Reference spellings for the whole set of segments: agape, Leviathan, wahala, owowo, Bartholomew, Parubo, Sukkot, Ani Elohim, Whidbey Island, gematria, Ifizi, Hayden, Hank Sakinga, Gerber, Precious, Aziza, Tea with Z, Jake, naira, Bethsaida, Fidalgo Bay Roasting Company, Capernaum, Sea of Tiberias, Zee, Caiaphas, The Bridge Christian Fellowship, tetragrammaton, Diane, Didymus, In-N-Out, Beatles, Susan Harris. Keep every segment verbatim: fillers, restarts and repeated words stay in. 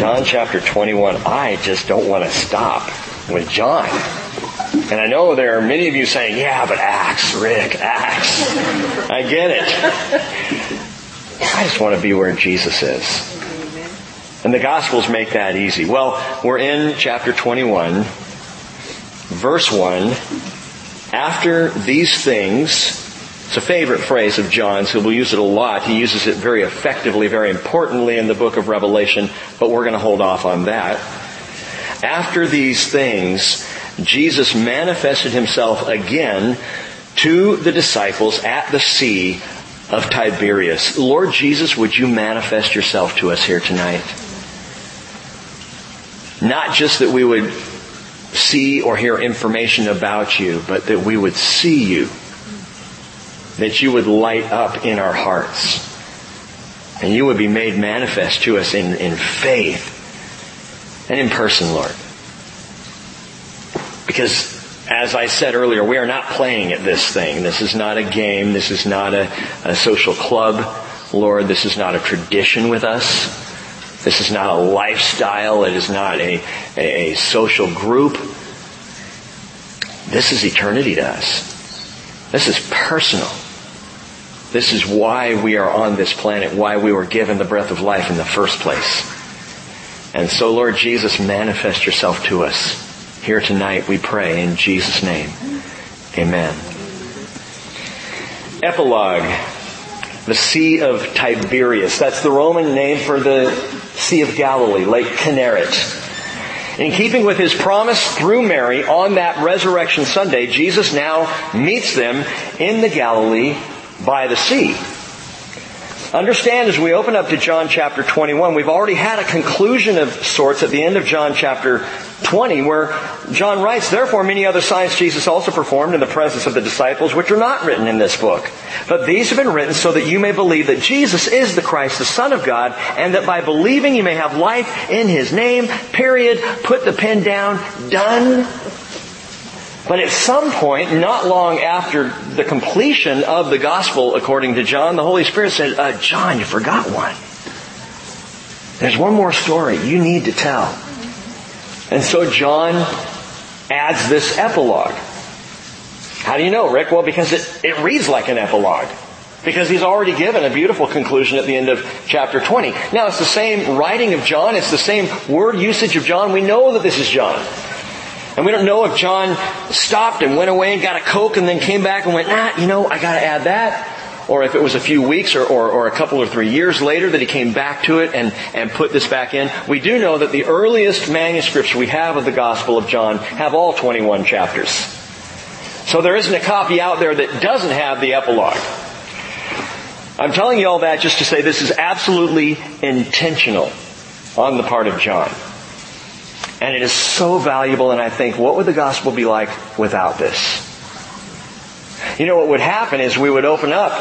John chapter twenty-one, I just don't want to stop with John. And I know there are many of you saying, yeah, but Acts, Rick, Acts. I get it. I just want to be where Jesus is. And the Gospels make that easy. Well, we're in chapter twenty-one, verse one. After these things, it's a favorite phrase of John's, so we'll use it a lot. He uses it very effectively, very importantly in the book of Revelation, but we're going to hold off on that. After these things, Jesus manifested himself again to the disciples at the Sea of Tiberias. Lord Jesus, would you manifest yourself to us here tonight? Not just that we would see or hear information about you, but that we would see you. That you would light up in our hearts. And you would be made manifest to us in, in faith and in person, Lord. Because, as I said earlier, we are not playing at this thing. This is not a game. This is not a, a social club, Lord. This is not a tradition with us. This is not a lifestyle. It is not a, a, a social group. This is eternity to us. This is personal. This is why we are on this planet, why we were given the breath of life in the first place. And so, Lord Jesus, manifest yourself to us here tonight, we pray, in Jesus' name. Amen. Epilogue. The Sea of Tiberias. That's the Roman name for the Sea of Galilee, Lake Kinneret. In keeping with his promise through Mary on that Resurrection Sunday, Jesus now meets them in the Galilee by the sea. Understand, as we open up to John chapter twenty-one, we've already had a conclusion of sorts at the end of John chapter twenty, where John writes, therefore many other signs Jesus also performed in the presence of the disciples, which are not written in this book. But these have been written so that you may believe that Jesus is the Christ, the Son of God, and that by believing you may have life in His name, period. Put the pen down, done. But at some point, not long after the completion of the gospel, according to John, the Holy Spirit said, uh, John, you forgot one. There's one more story you need to tell. And so John adds this epilogue. How do you know, Rick? Well, because it, it reads like an epilogue. Because he's already given a beautiful conclusion at the end of chapter twenty. Now, it's the same writing of John. It's the same word usage of John. We know that this is John. And we don't know if John stopped and went away and got a Coke and then came back and went, nah, you know, I got to add that. Or if it was a few weeks or, or, or a couple or three years later that he came back to it and, and put this back in. We do know that the earliest manuscripts we have of the Gospel of John have all twenty-one chapters. So there isn't a copy out there that doesn't have the epilogue. I'm telling you all that just to say this is absolutely intentional on the part of John. And it is so valuable, and I think, what would the Gospel be like without this? You know, what would happen is we would open up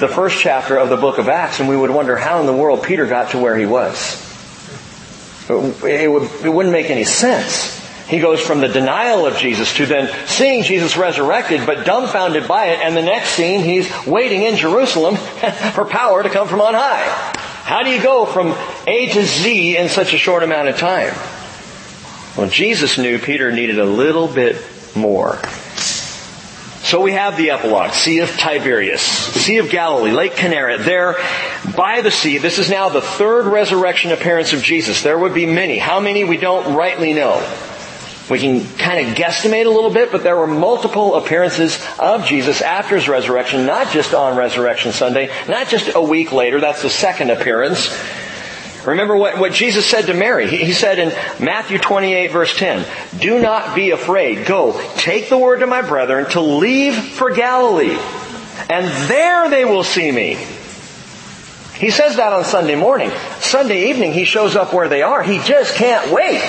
the first chapter of the book of Acts and we would wonder how in the world Peter got to where he was. It, would, it wouldn't make any sense. He goes from the denial of Jesus to then seeing Jesus resurrected but dumbfounded by it, and the next scene he's waiting in Jerusalem for power to come from on high. How do you go from A to Z in such a short amount of time? Well, Jesus knew Peter needed a little bit more. So we have the epilogue, Sea of Tiberias, Sea of Galilee, Lake Kinneret, there by the sea. This is now the third resurrection appearance of Jesus. There would be many. How many we don't rightly know. We can kind of guesstimate a little bit, but there were multiple appearances of Jesus after His resurrection, not just on Resurrection Sunday, not just a week later. That's the second appearance. Remember what, what Jesus said to Mary. He, he said in Matthew twenty-eight, verse ten, do not be afraid. Go, take the word to my brethren to leave for Galilee, and there they will see me. He says that on Sunday morning. Sunday evening, He shows up where they are. He just can't wait.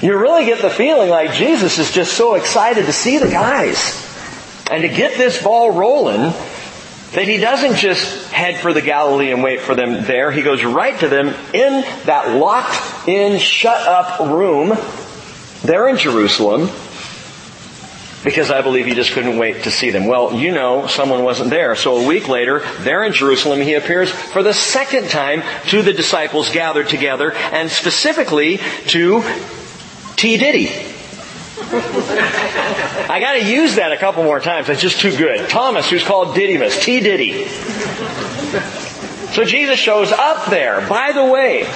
You really get the feeling like Jesus is just so excited to see the guys and to get this ball rolling, that He doesn't just head for the Galilee and wait for them there. He goes right to them in that locked-in, shut-up room there in Jerusalem. because I believe he just couldn't wait to see them. Well, you know, someone wasn't there. So a week later, there in Jerusalem, he appears for the second time to the disciples gathered together, and specifically to T. Diddy. I got to use that a couple more times. That's just too good. Thomas, who's called Didymus, T. Diddy. So Jesus shows up there. By the way,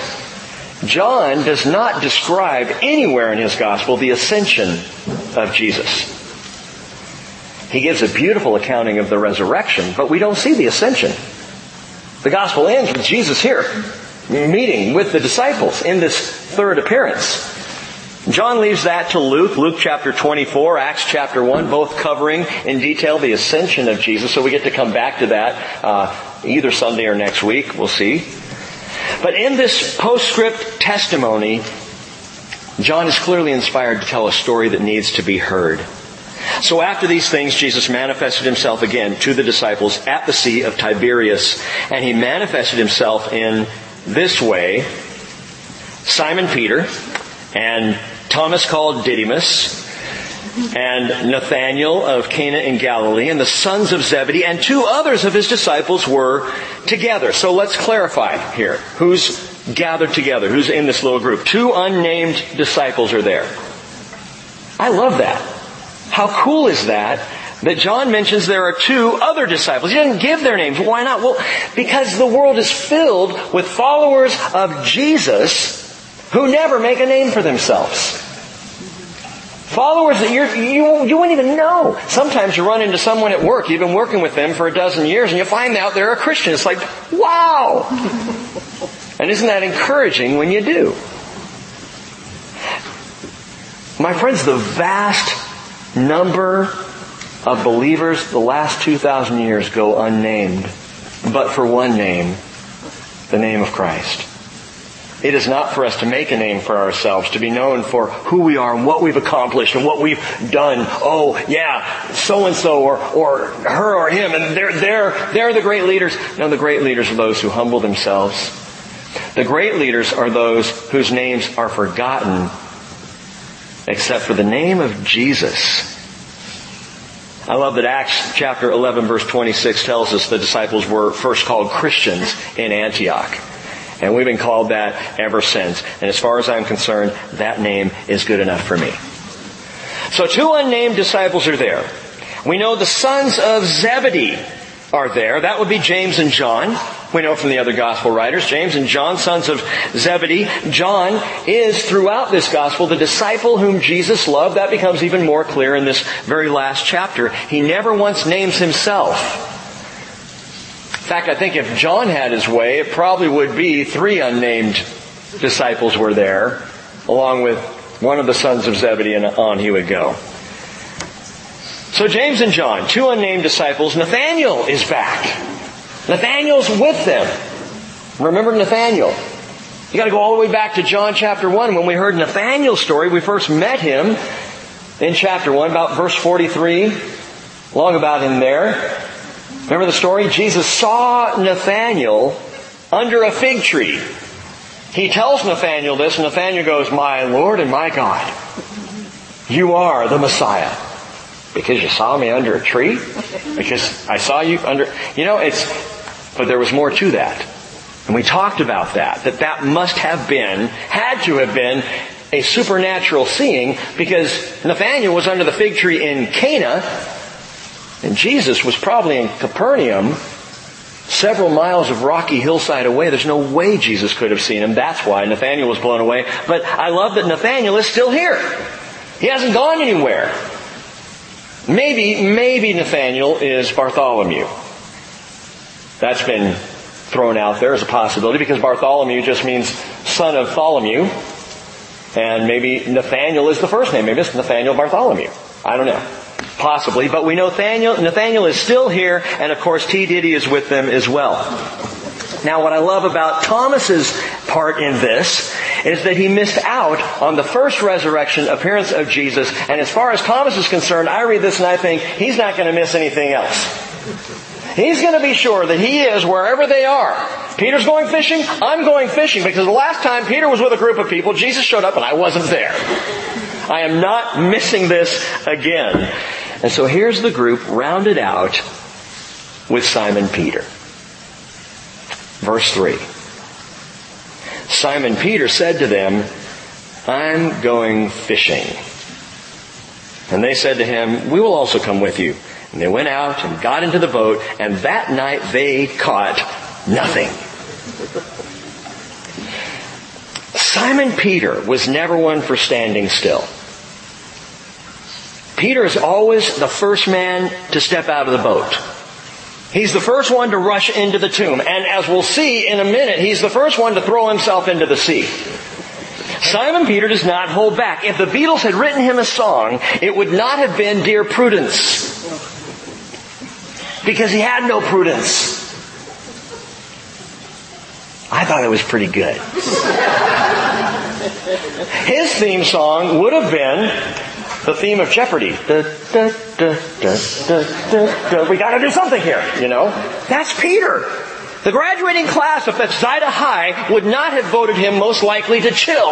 John does not describe anywhere in his gospel the ascension of Jesus. He gives a beautiful accounting of the resurrection, but we don't see the ascension. The gospel ends with Jesus here, meeting with the disciples in this third appearance. John leaves that to Luke, Luke chapter twenty-four, Acts chapter one, both covering in detail the ascension of Jesus, so we get to come back to that uh, either Sunday or next week, we'll see. But in this postscript testimony, John is clearly inspired to tell a story that needs to be heard. So after these things, Jesus manifested himself again to the disciples at the Sea of Tiberias, and he manifested himself in this way: Simon Peter, and Thomas called Didymus, and Nathanael of Cana in Galilee, and the sons of Zebedee, and two others of his disciples were together. So let's clarify here. Who's gathered together? Who's in this little group? Two unnamed disciples are there. I love that. How cool is that? That John mentions there are two other disciples. He doesn't give their names. Why not? Well, because the world is filled with followers of Jesus who never make a name for themselves. Followers that you're, you you wouldn't even know. Sometimes you run into someone at work. You've been working with them for a dozen years and you find out they're a Christian. It's like, wow! And isn't that encouraging when you do? My friends, the vast number of believers the last two thousand years go unnamed, but for one name, the name of Christ. It is not for us to make a name for ourselves, to be known for who we are and what we've accomplished and what we've done. Oh, yeah, so-and-so or, or her or him, and they're, they're, they're the great leaders. No, the great leaders are those who humble themselves. The great leaders are those whose names are forgotten, except for the name of Jesus. I love that Acts chapter eleven, verse twenty-six tells us the disciples were first called Christians in Antioch. And we've been called that ever since. And as far as I'm concerned, that name is good enough for me. So two unnamed disciples are there. We know the sons of Zebedee are there. That would be James and John. We know from the other gospel writers, James and John, sons of Zebedee. John is, throughout this gospel, the disciple whom Jesus loved. That becomes even more clear in this very last chapter. He never once names himself. In fact, I think if John had his way, it probably would be three unnamed disciples were there, along with one of the sons of Zebedee, and on he would go. So James and John, two unnamed disciples. Nathanael is back. Nathanael's with them. Remember Nathanael? You got to go all the way back to John chapter one. When we heard Nathanael's story, we first met him in chapter one, about verse forty-three. Long about him there. Remember the story? Jesus saw Nathanael under a fig tree. He tells Nathanael this, and Nathanael goes, "My Lord and my God, you are the Messiah." Because you saw me under a tree? Because I saw you under... You know, it's... But there was more to that. And we talked about that. That that must have been, had to have been, a supernatural seeing, because Nathanael was under the fig tree in Cana, and Jesus was probably in Capernaum, several miles of rocky hillside away. There's no way Jesus could have seen him. That's why Nathanael was blown away. But I love that Nathanael is still here. He hasn't gone anywhere. Maybe, maybe Nathanael is Bartholomew. That's been thrown out there as a possibility, because Bartholomew just means son of Tholomew. And maybe Nathanael is the first name. Maybe it's Nathanael Bartholomew. I don't know. Possibly, but we know Nathanael, Nathanael is still here, and of course T. Diddy is with them as well. Now what I love about Thomas's part in this is that he missed out on the first resurrection appearance of Jesus, and as far as Thomas is concerned, I read this and I think, he's not going to miss anything else. He's going to be sure that he is wherever they are. Peter's going fishing, I'm going fishing, because the last time Peter was with a group of people, Jesus showed up and I wasn't there. I am not missing this again. And so here's the group rounded out with Simon Peter. Verse three. Simon Peter said to them, I'm going fishing. And they said to him, we will also come with you. And they went out and got into the boat, and that night they caught nothing. Simon Peter was never one for standing still. Peter is always the first man to step out of the boat. He's the first one to rush into the tomb. And as we'll see in a minute, he's the first one to throw himself into the sea. Simon Peter does not hold back. If the Beatles had written him a song, it would not have been Dear Prudence. Because he had no prudence. I thought it was pretty good. His theme song would have been the theme of Jeopardy. Da, da, da, da, da, da. We got to do something here, you know. That's Peter. The graduating class of Bethsaida High would not have voted him most likely to chill.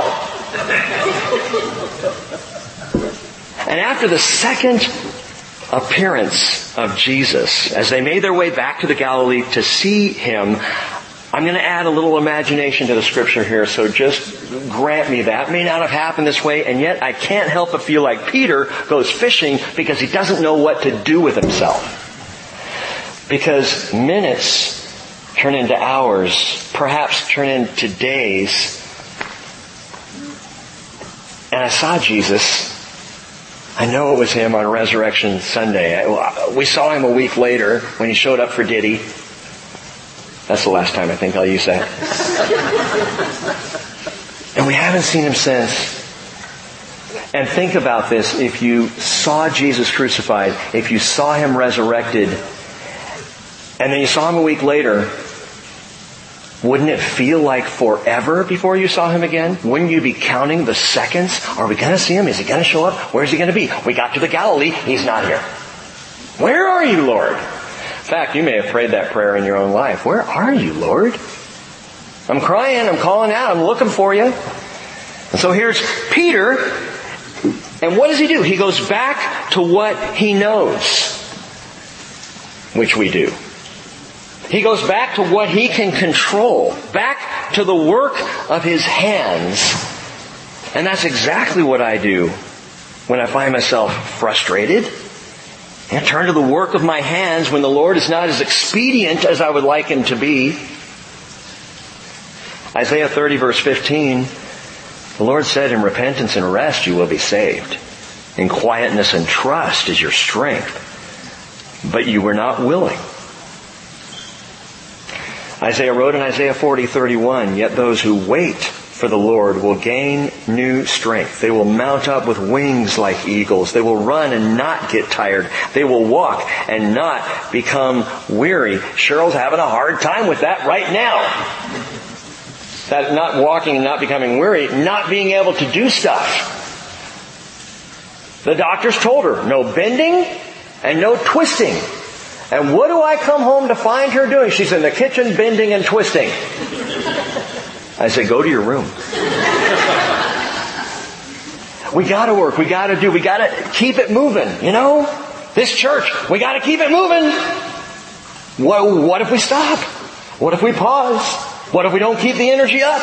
And after the second appearance of Jesus, as they made their way back to the Galilee to see him, I'm going to add a little imagination to the scripture here, so just grant me that. It may not have happened this way, and yet I can't help but feel like Peter goes fishing because he doesn't know what to do with himself. Because minutes turn into hours, perhaps turn into days. And I saw Jesus. I know it was him on Resurrection Sunday. We saw him a week later when he showed up for Diddy. That's the last time I think I'll use that. And we haven't seen him since. And think about this. If you saw Jesus crucified, if you saw him resurrected, and then you saw him a week later, wouldn't it feel like forever before you saw him again? Wouldn't you be counting the seconds? Are we going to see him? Is he going to show up? Where's he going to be? We got to the Galilee. He's not here. Where are you, Lord? In fact, you may have prayed that prayer in your own life. Where are you, Lord? I'm crying. I'm calling out. I'm looking for you. And so here's Peter. And what does he do? He goes back to what he knows, which we do. He goes back to what he can control, back to the work of his hands. And that's exactly what I do when I find myself frustrated. I turn to the work of my hands when the Lord is not as expedient as I would like him to be. Isaiah thirty verse fifteen, the Lord said, in repentance and rest you will be saved. In quietness and trust is your strength. But you were not willing. Isaiah wrote in Isaiah forty thirty-one, yet those who wait for the Lord will gain new strength. They will mount up with wings like eagles. They will run and not get tired. They will walk and not become weary. Cheryl's having a hard time with that right now. That not walking and not becoming weary, not being able to do stuff. The doctors told her, no bending and no twisting. And what do I come home to find her doing? She's in the kitchen bending and twisting. I say, go to your room. We gotta work. We gotta do. We gotta keep it moving. You know? This church, we gotta keep it moving. What, what if we stop? What if we pause? What if we don't keep the energy up?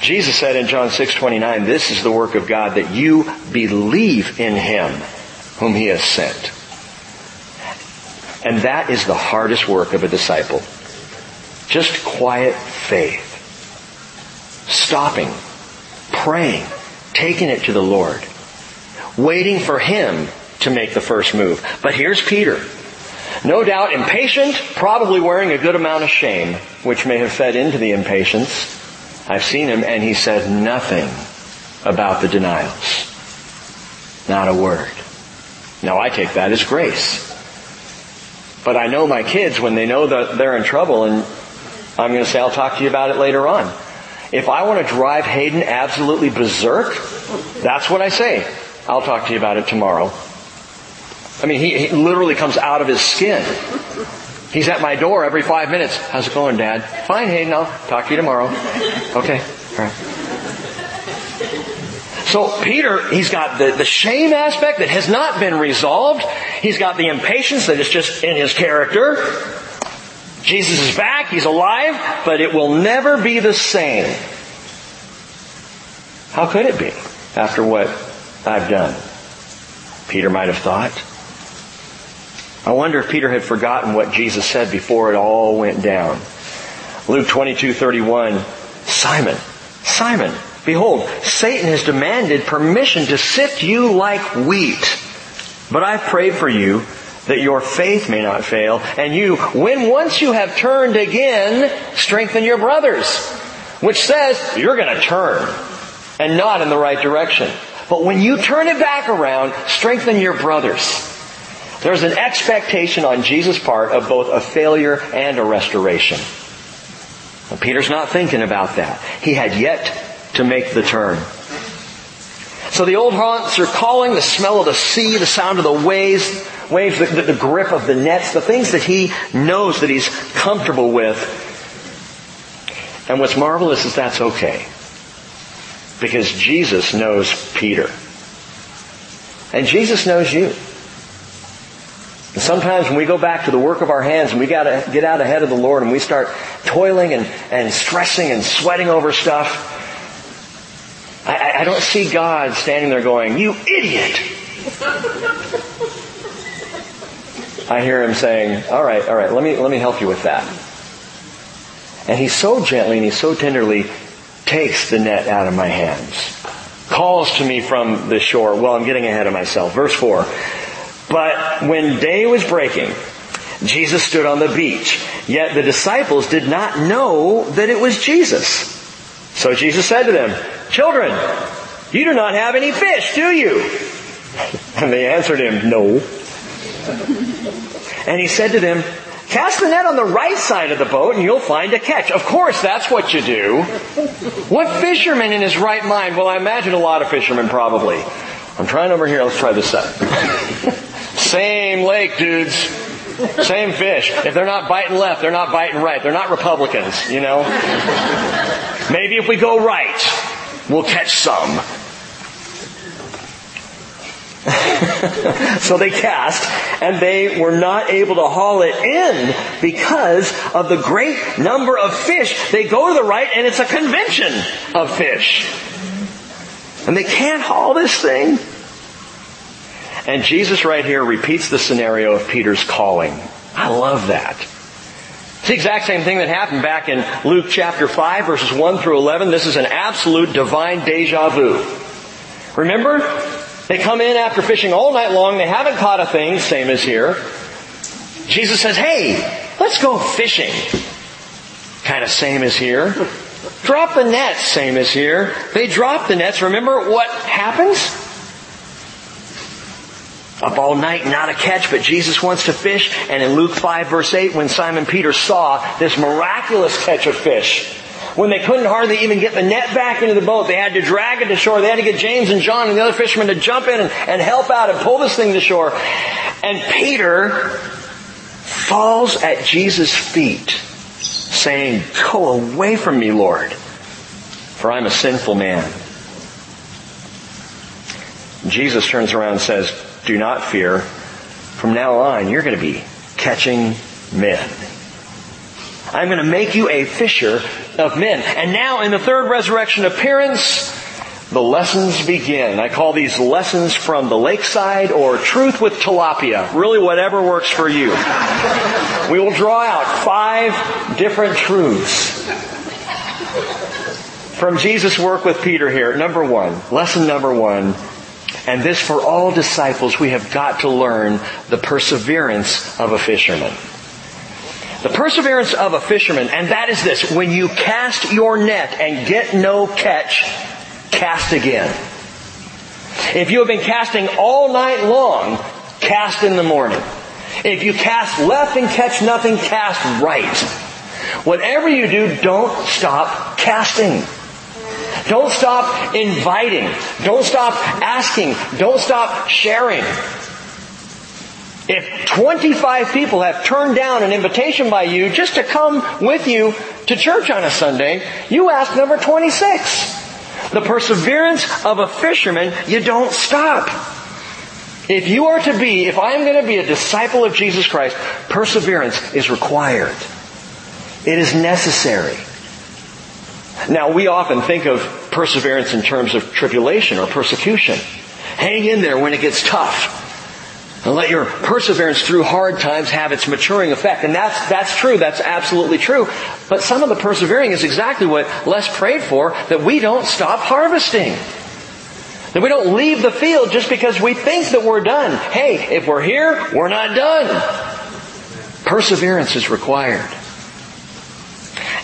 Jesus said in John six twenty-nine, this is the work of God, that you believe in him whom he has sent. And that is the hardest work of a disciple. Just quiet faith. Stopping. Praying. Taking it to the Lord. Waiting for him to make the first move. But here's Peter. No doubt impatient, probably wearing a good amount of shame, which may have fed into the impatience. I've seen him, and he said nothing about the denials. Not a word. Now I take that as grace. But I know my kids, when they know that they're in trouble, and I'm going to say, I'll talk to you about it later on. If I want to drive Hayden absolutely berserk, that's what I say. I'll talk to you about it tomorrow. I mean, he, he literally comes out of his skin. He's at my door every five minutes. How's it going, Dad? Fine, Hayden. I'll talk to you tomorrow. Okay. All right. So Peter, he's got the, the shame aspect that has not been resolved. He's got the impatience that is just in his character. Jesus is back, he's alive, but it will never be the same. How could it be after what I've done? Peter might have thought. I wonder if Peter had forgotten what Jesus said before it all went down. Luke twenty-two thirty-one, Simon, Simon, behold, Satan has demanded permission to sift you like wheat. But I prayed for you that your faith may not fail, and you, when once you have turned again, strengthen your brothers. Which says, you're going to turn, and not in the right direction. But when you turn it back around, strengthen your brothers. There's an expectation on Jesus' part of both a failure and a restoration. Well, Peter's not thinking about that. He had yet to make the turn. So the old haunts are calling, the smell of the sea, the sound of the waves, waves, the, the, the grip of the nets, the things that he knows that he's comfortable with. And what's marvelous is that's okay. Because Jesus knows Peter. And Jesus knows you. And sometimes when we go back to the work of our hands and we got to get out ahead of the Lord and we start toiling and, and stressing and sweating over stuff, I, I don't see God standing there going, you idiot! I hear Him saying, all right, all right, let me, let me help you with that. And He so gently and He so tenderly takes the net out of my hands. Calls to me from the shore. Well, I'm getting ahead of myself. Verse four. But when day was breaking, Jesus stood on the beach. Yet the disciples did not know that it was Jesus. So Jesus said to them, children, you do not have any fish, do you? And they answered Him, no. And He said to them, cast the net on the right side of the boat and you'll find a catch. Of course, that's what you do. What fisherman in his right mind? Well, I imagine a lot of fishermen probably. I'm trying over here. Let's try this out. Same lake, dudes. Same fish. If they're not biting left, they're not biting right. They're not Republicans, you know. Maybe if we go right, we'll catch some. So they cast, and they were not able to haul it in because of the great number of fish. They go to the right, and it's a convention of fish. And they can't haul this thing. And Jesus right here repeats the scenario of Peter's calling. I love that. It's the exact same thing that happened back in Luke chapter five, verses one through eleven. This is an absolute divine deja vu. Remember? They come in after fishing all night long. They haven't caught a thing, same as here. Jesus says, hey, let's go fishing. Kind of same as here. Drop the nets, same as here. They drop the nets. Remember what happens? Up all night, not a catch, but Jesus wants to fish. And in Luke five, verse eight, when Simon Peter saw this miraculous catch of fish, when they couldn't hardly even get the net back into the boat, they had to drag it to shore. They had to get James and John and the other fishermen to jump in and, and help out and pull this thing to shore. And Peter falls at Jesus' feet, saying, go away from me, Lord, for I'm a sinful man. Jesus turns around and says, do not fear. From now on, you're going to be catching men. I'm going to make you a fisher of men. And now in the third resurrection appearance, the lessons begin. I call these lessons from the lakeside or truth with tilapia. Really whatever works for you. We will draw out five different truths from Jesus' work with Peter here. Number one, lesson number one, and this for all disciples, we have got to learn the perseverance of a fisherman. The perseverance of a fisherman, and that is this, when you cast your net and get no catch, cast again. If you have been casting all night long, cast in the morning. If you cast left and catch nothing, cast right. Whatever you do, don't stop casting. Don't stop inviting. Don't stop asking. Don't stop sharing. If twenty-five people have turned down an invitation by you just to come with you to church on a Sunday, you ask number twenty-six. The perseverance of a fisherman, you don't stop. If you are to be, if I am going to be a disciple of Jesus Christ, perseverance is required. It is necessary. Now, we often think of perseverance in terms of tribulation or persecution. Hang in there when it gets tough. And let your perseverance through hard times have its maturing effect. And that's that's true. That's absolutely true. But some of the persevering is exactly what Les prayed for, that we don't stop harvesting. That we don't leave the field just because we think that we're done. Hey, if we're here, we're not done. Perseverance is required.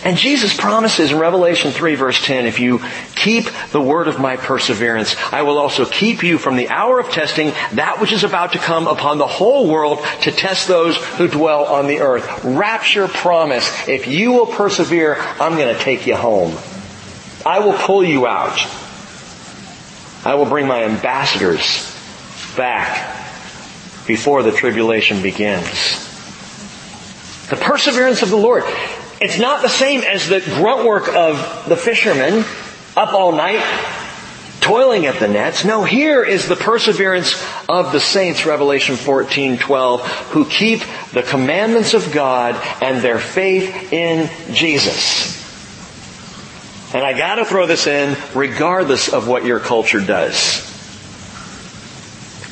And Jesus promises in Revelation three verse ten, if you keep the word of my perseverance, I will also keep you from the hour of testing, that which is about to come upon the whole world to test those who dwell on the earth. Rapture promise. If you will persevere, I'm going to take you home. I will pull you out. I will bring my ambassadors back before the tribulation begins. The perseverance of the Lord. It's not the same as the grunt work of the fishermen up all night toiling at the nets. No, here is the perseverance of the saints, Revelation fourteen twelve, who keep the commandments of God and their faith in Jesus. And I gotta throw this in, regardless of what your culture does.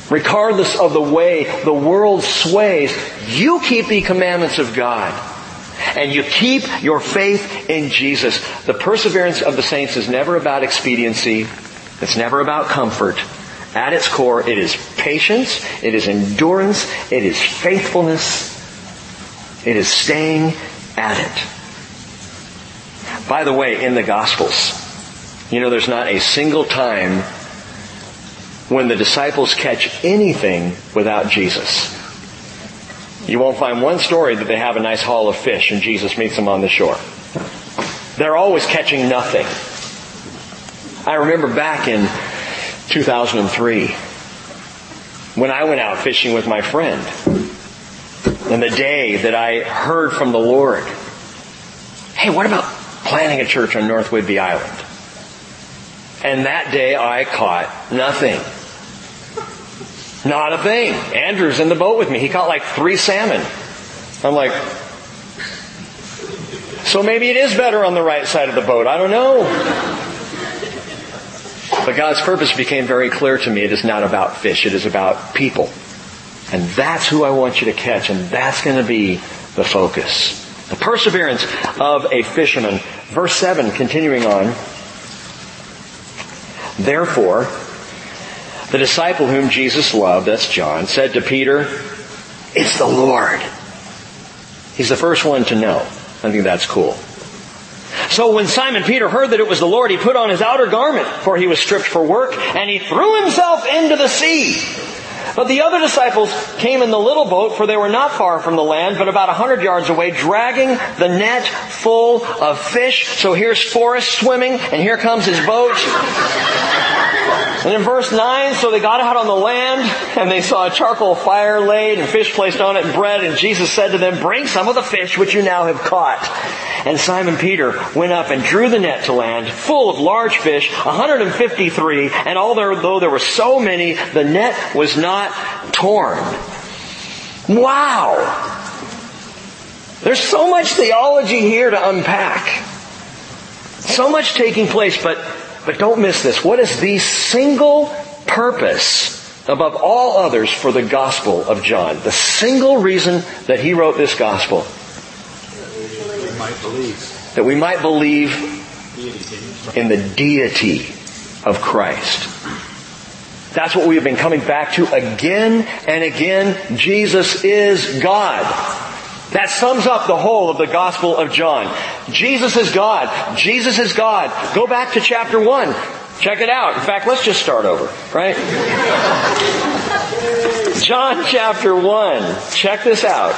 Regardless of the way the world sways, you keep the commandments of God. And you keep your faith in Jesus. The perseverance of the saints is never about expediency. It's never about comfort. At its core, it is patience. It is endurance. It is faithfulness. It is staying at it. By the way, in the Gospels, you know, there's not a single time when the disciples catch anything without Jesus. You won't find one story that they have a nice haul of fish and Jesus meets them on the shore. They're always catching nothing. I remember back in two thousand three when I went out fishing with my friend, and the day that I heard from the Lord, hey, what about planting a church on North Whidbey Island? And that day I caught nothing. Not a thing. Andrew's in the boat with me. He caught like three salmon. I'm like, so maybe it is better on the right side of the boat. I don't know. But God's purpose became very clear to me. It is not about fish. It is about people. And that's who I want you to catch. And that's going to be the focus. The perseverance of a fisherman. Verse seven, continuing on. Therefore, the disciple whom Jesus loved, that's John, said to Peter, it's the Lord. He's the first one to know. I think that's cool. So when Simon Peter heard that it was the Lord, he put on his outer garment, for he was stripped for work, and he threw himself into the sea. But the other disciples came in the little boat, for they were not far from the land, but about a hundred yards away, dragging the net full of fish. So here's Forrest swimming, and here comes his boat. And in verse nine, so they got out on the land, and they saw a charcoal fire laid, and fish placed on it, and bread. And Jesus said to them, bring some of the fish which you now have caught. And Simon Peter went up and drew the net to land, full of large fish, one hundred fifty-three. And although there were so many, the net was not torn. Wow! There's so much theology here to unpack. So much taking place, but... But don't miss this. What is the single purpose above all others for the Gospel of John? The single reason that he wrote this Gospel? That we might believe. That we might believe in the deity of Christ. That's what we have been coming back to again and again. Jesus is God. That sums up the whole of the Gospel of John. Jesus is God. Jesus is God. Go back to chapter one. Check it out. In fact, let's just start over, right? John chapter one. Check this out.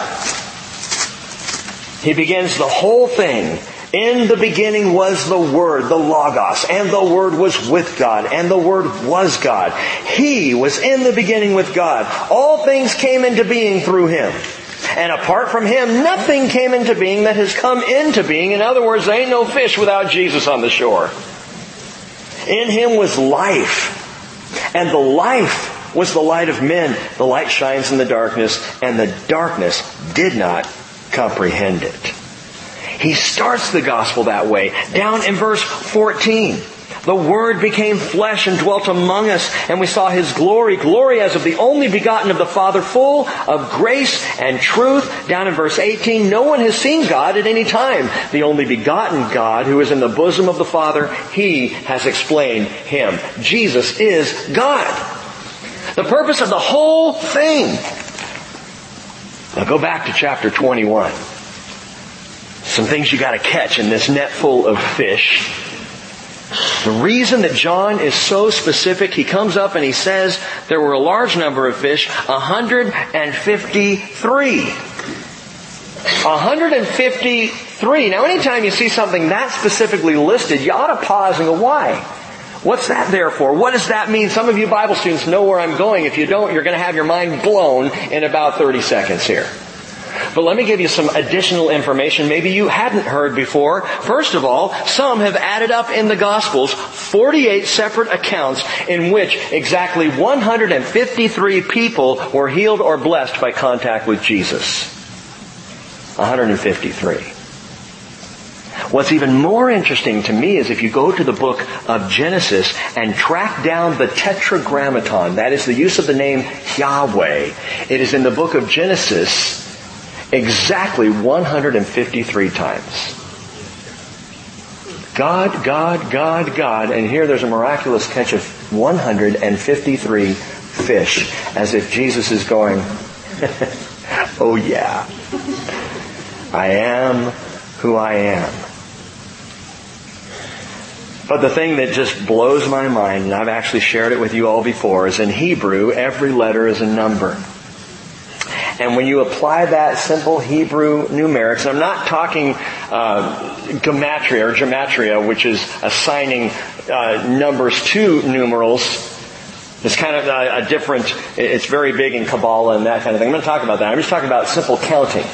He begins the whole thing. In the beginning was the Word, the Logos, and the Word was with God, and the Word was God. He was in the beginning with God. All things came into being through Him. And apart from Him, nothing came into being that has come into being. In other words, there ain't no fish without Jesus on the shore. In him was life, and the life was the light of men. The light shines in the darkness, and the darkness did not comprehend it. He starts the gospel that way. Down in verse fourteen, the Word became flesh and dwelt among us, and we saw His glory, glory as of the only begotten of the Father, full of grace and truth. Down in verse eighteen, no one has seen God at any time. The only begotten God who is in the bosom of the Father, He has explained Him. Jesus is God. The purpose of the whole thing. Now go back to chapter twenty-one. Some things you got to catch in this net full of fish. The reason that John is so specific, he comes up and he says there were a large number of fish, one hundred fifty-three. one hundred fifty-three. Now, anytime you see something that specifically listed, you ought to pause and go, why? What's that there for? What does that mean? Some of you Bible students know where I'm going. If you don't, you're going to have your mind blown in about thirty seconds here. But let me give you some additional information maybe you hadn't heard before. First of all, some have added up in the Gospels forty-eight separate accounts in which exactly one hundred fifty-three people were healed or blessed by contact with Jesus. one hundred fifty-three. What's even more interesting to me is if you go to the book of Genesis and track down the tetragrammaton, that is the use of the name Yahweh, it is in the book of Genesis exactly one hundred fifty-three times. God, God, God, God, and here there's a miraculous catch of one hundred fifty-three fish, as if Jesus is going, oh yeah, I am who I am. But the thing that just blows my mind, and I've actually shared it with you all before, is in Hebrew, every letter is a number. And when you apply that simple Hebrew numerics, and I'm not talking uh, gematria or gematria, which is assigning uh, numbers to numerals. It's kind of a, a different, it's very big in Kabbalah and that kind of thing. I'm not talking about that. I'm just talking about simple counting.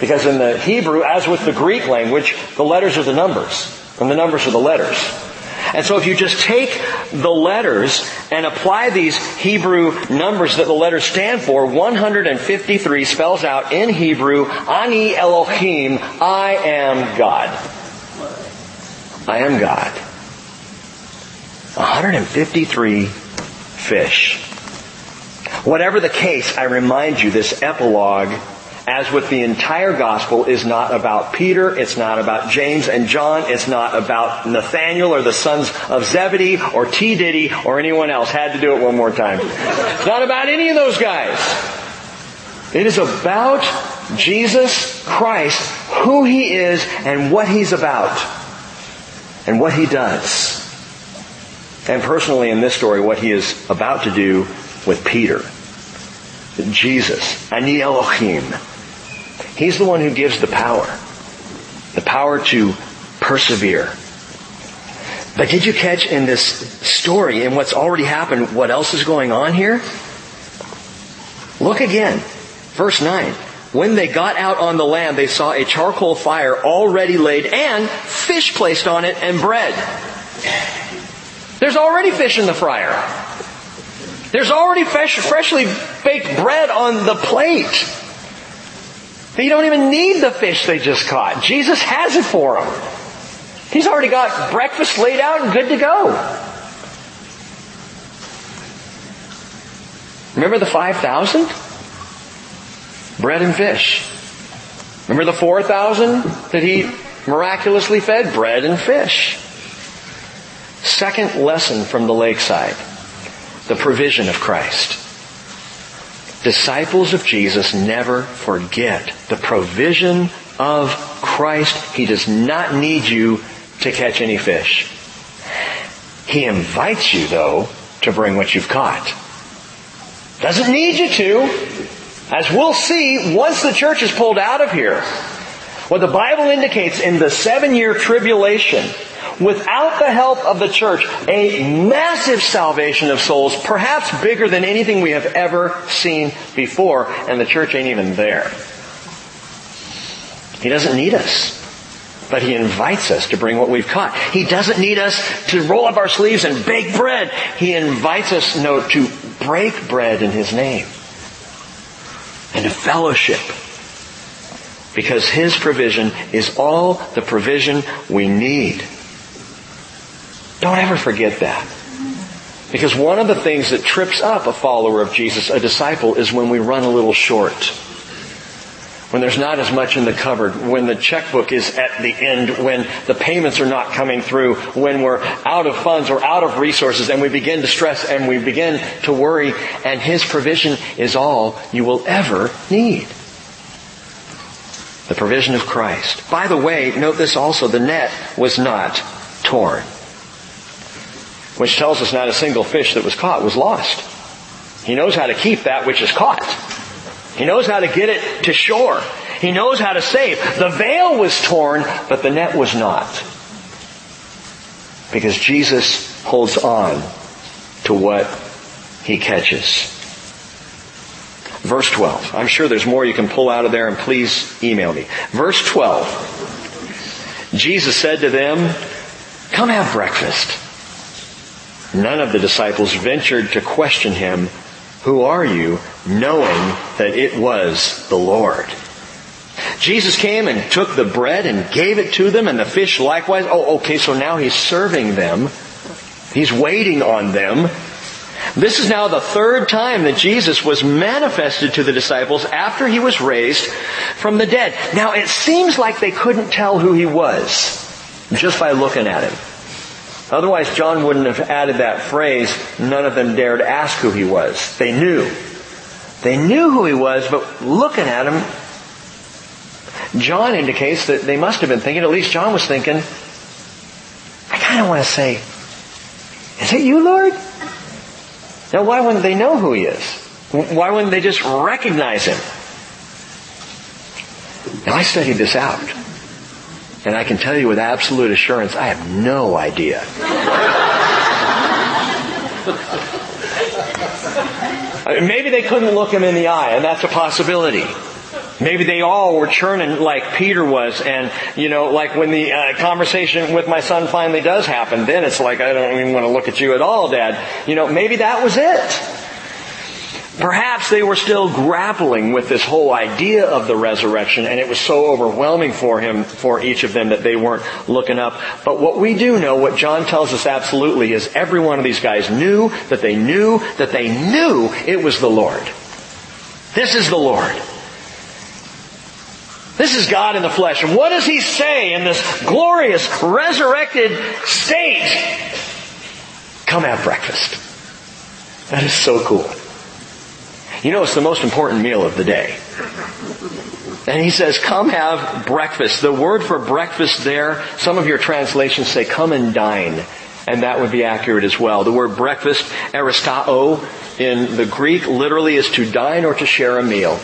Because in the Hebrew, as with the Greek language, the letters are the numbers, and the numbers are the letters. And so if you just take the letters and apply these Hebrew numbers that the letters stand for, one hundred fifty-three spells out in Hebrew, Ani Elohim, I am God. I am God. one hundred fifty-three fish. Whatever the case, I remind you, this epilogue, as with the entire gospel, is not about Peter, it's not about James and John, it's not about Nathanael or the sons of Zebedee or T. Diddy or anyone else. Had to do it one more time. It's not about any of those guys. It is about Jesus Christ, who He is and what He's about and what He does. And personally in this story, what He is about to do with Peter. Jesus, Ani Elohim. He's the one who gives the power. The power to persevere. But did you catch in this story, in what's already happened, what else is going on here? Look again. Verse nine. When they got out on the land, they saw a charcoal fire already laid and fish placed on it and bread. There's already fish in the fryer. There's already fresh, freshly baked bread on the plate. They don't even need the fish they just caught. Jesus has it for them. He's already got breakfast laid out and good to go. Remember the five thousand? Bread and fish. Remember the four thousand that He miraculously fed? Bread and fish. Second lesson from the lakeside. The provision of Christ. Disciples of Jesus never forget the provision of Christ. He does not need you to catch any fish. He invites you, though, to bring what you've caught. Doesn't need you to. As we'll see, once the church is pulled out of here, what the Bible indicates in the seven-year tribulation, without the help of the church, a massive salvation of souls, perhaps bigger than anything we have ever seen before, and the church ain't even there. He doesn't need us. but He invites us to bring what we've caught. He doesn't need us to roll up our sleeves and bake bread. He invites us, no, to break bread in His name and to fellowship, because His provision is all the provision we need. Don't ever forget that. Because one of the things that trips up a follower of Jesus, a disciple, is when we run a little short. When there's not as much in the cupboard. When the checkbook is at the end. When the payments are not coming through. When we're out of funds or out of resources, and we begin to stress and we begin to worry. And His provision is all you will ever need. The provision of Christ. By the way, note this also, the net was not torn. Which tells us not a single fish that was caught was lost. He knows how to keep that which is caught. He knows how to get it to shore. He knows how to save. The veil was torn, but the net was not. Because Jesus holds on to what He catches. Verse twelve. I'm sure there's more you can pull out of there, and please email me. Verse twelve. Jesus said to them, "Come have breakfast." None of the disciples ventured to question Him, "Who are you?" knowing that it was the Lord. Jesus came and took the bread and gave it to them, and the fish likewise. Oh, okay, so now He's serving them. He's waiting on them. This is now the third time that Jesus was manifested to the disciples after He was raised from the dead. Now, it seems like they couldn't tell who He was just by looking at Him. Otherwise, John wouldn't have added that phrase, "None of them dared ask who He was." They knew. They knew who He was, but looking at Him, John indicates that they must have been thinking, at least John was thinking, I kind of want to say, "Is it You, Lord?" Now, why wouldn't they know who He is? Why wouldn't they just recognize Him? Now, I studied this out. And I can tell you with absolute assurance, I have no idea. I mean, maybe they couldn't look Him in the eye, and that's a possibility. Maybe they all were churning like Peter was, and, you know, like when the uh, conversation with my son finally does happen, then it's like, "I don't even want to look at you at all, Dad." You know, maybe that was it. Perhaps they were still grappling with this whole idea of the resurrection, and it was so overwhelming for him, for each of them, that they weren't looking up. But what we do know, what John tells us absolutely, is every one of these guys knew that they knew that they knew it was the Lord. This is the Lord. This is God in the flesh. And what does He say in this glorious, resurrected state? "Come have breakfast." That is so cool. You know, it's the most important meal of the day. And He says, "Come have breakfast." The word for breakfast there, some of your translations say, "Come and dine." And that would be accurate as well. The word breakfast, aristao, in the Greek literally is to dine or to share a meal.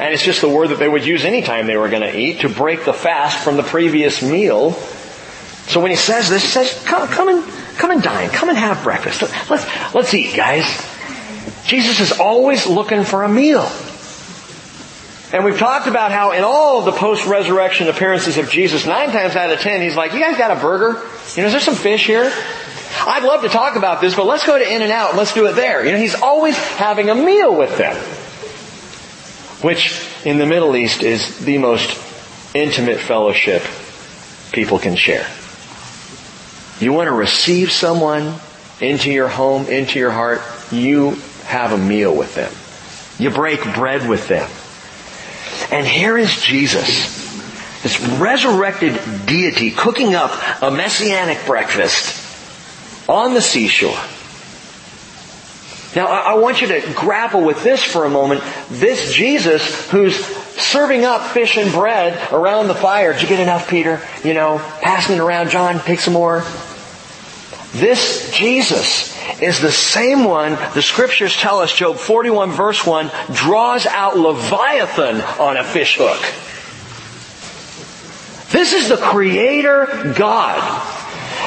And it's just the word that they would use any time they were going to eat, to break the fast from the previous meal. So when He says this, He says, come, come, and, come and dine. Come and have breakfast. Let's, let's eat, guys. Jesus is always looking for a meal. And we've talked about how in all the post-resurrection appearances of Jesus, nine times out of ten, He's like, "You guys got a burger? You know, is there some fish here? I'd love to talk about this, but let's go to In-N-Out and let's do it there." You know, He's always having a meal with them. Which, in the Middle East, is the most intimate fellowship people can share. You want to receive someone into your home, into your heart, you have a meal with them. You break bread with them. And here is Jesus, this resurrected deity, cooking up a messianic breakfast on the seashore. Now, I want you to grapple with this for a moment. This Jesus who's serving up fish and bread around the fire. "Did you get enough, Peter?" You know, passing it around. "John, take some more." This Jesus is the same one the Scriptures tell us, Job forty-one verse one, draws out Leviathan on a fish hook. This is the Creator God.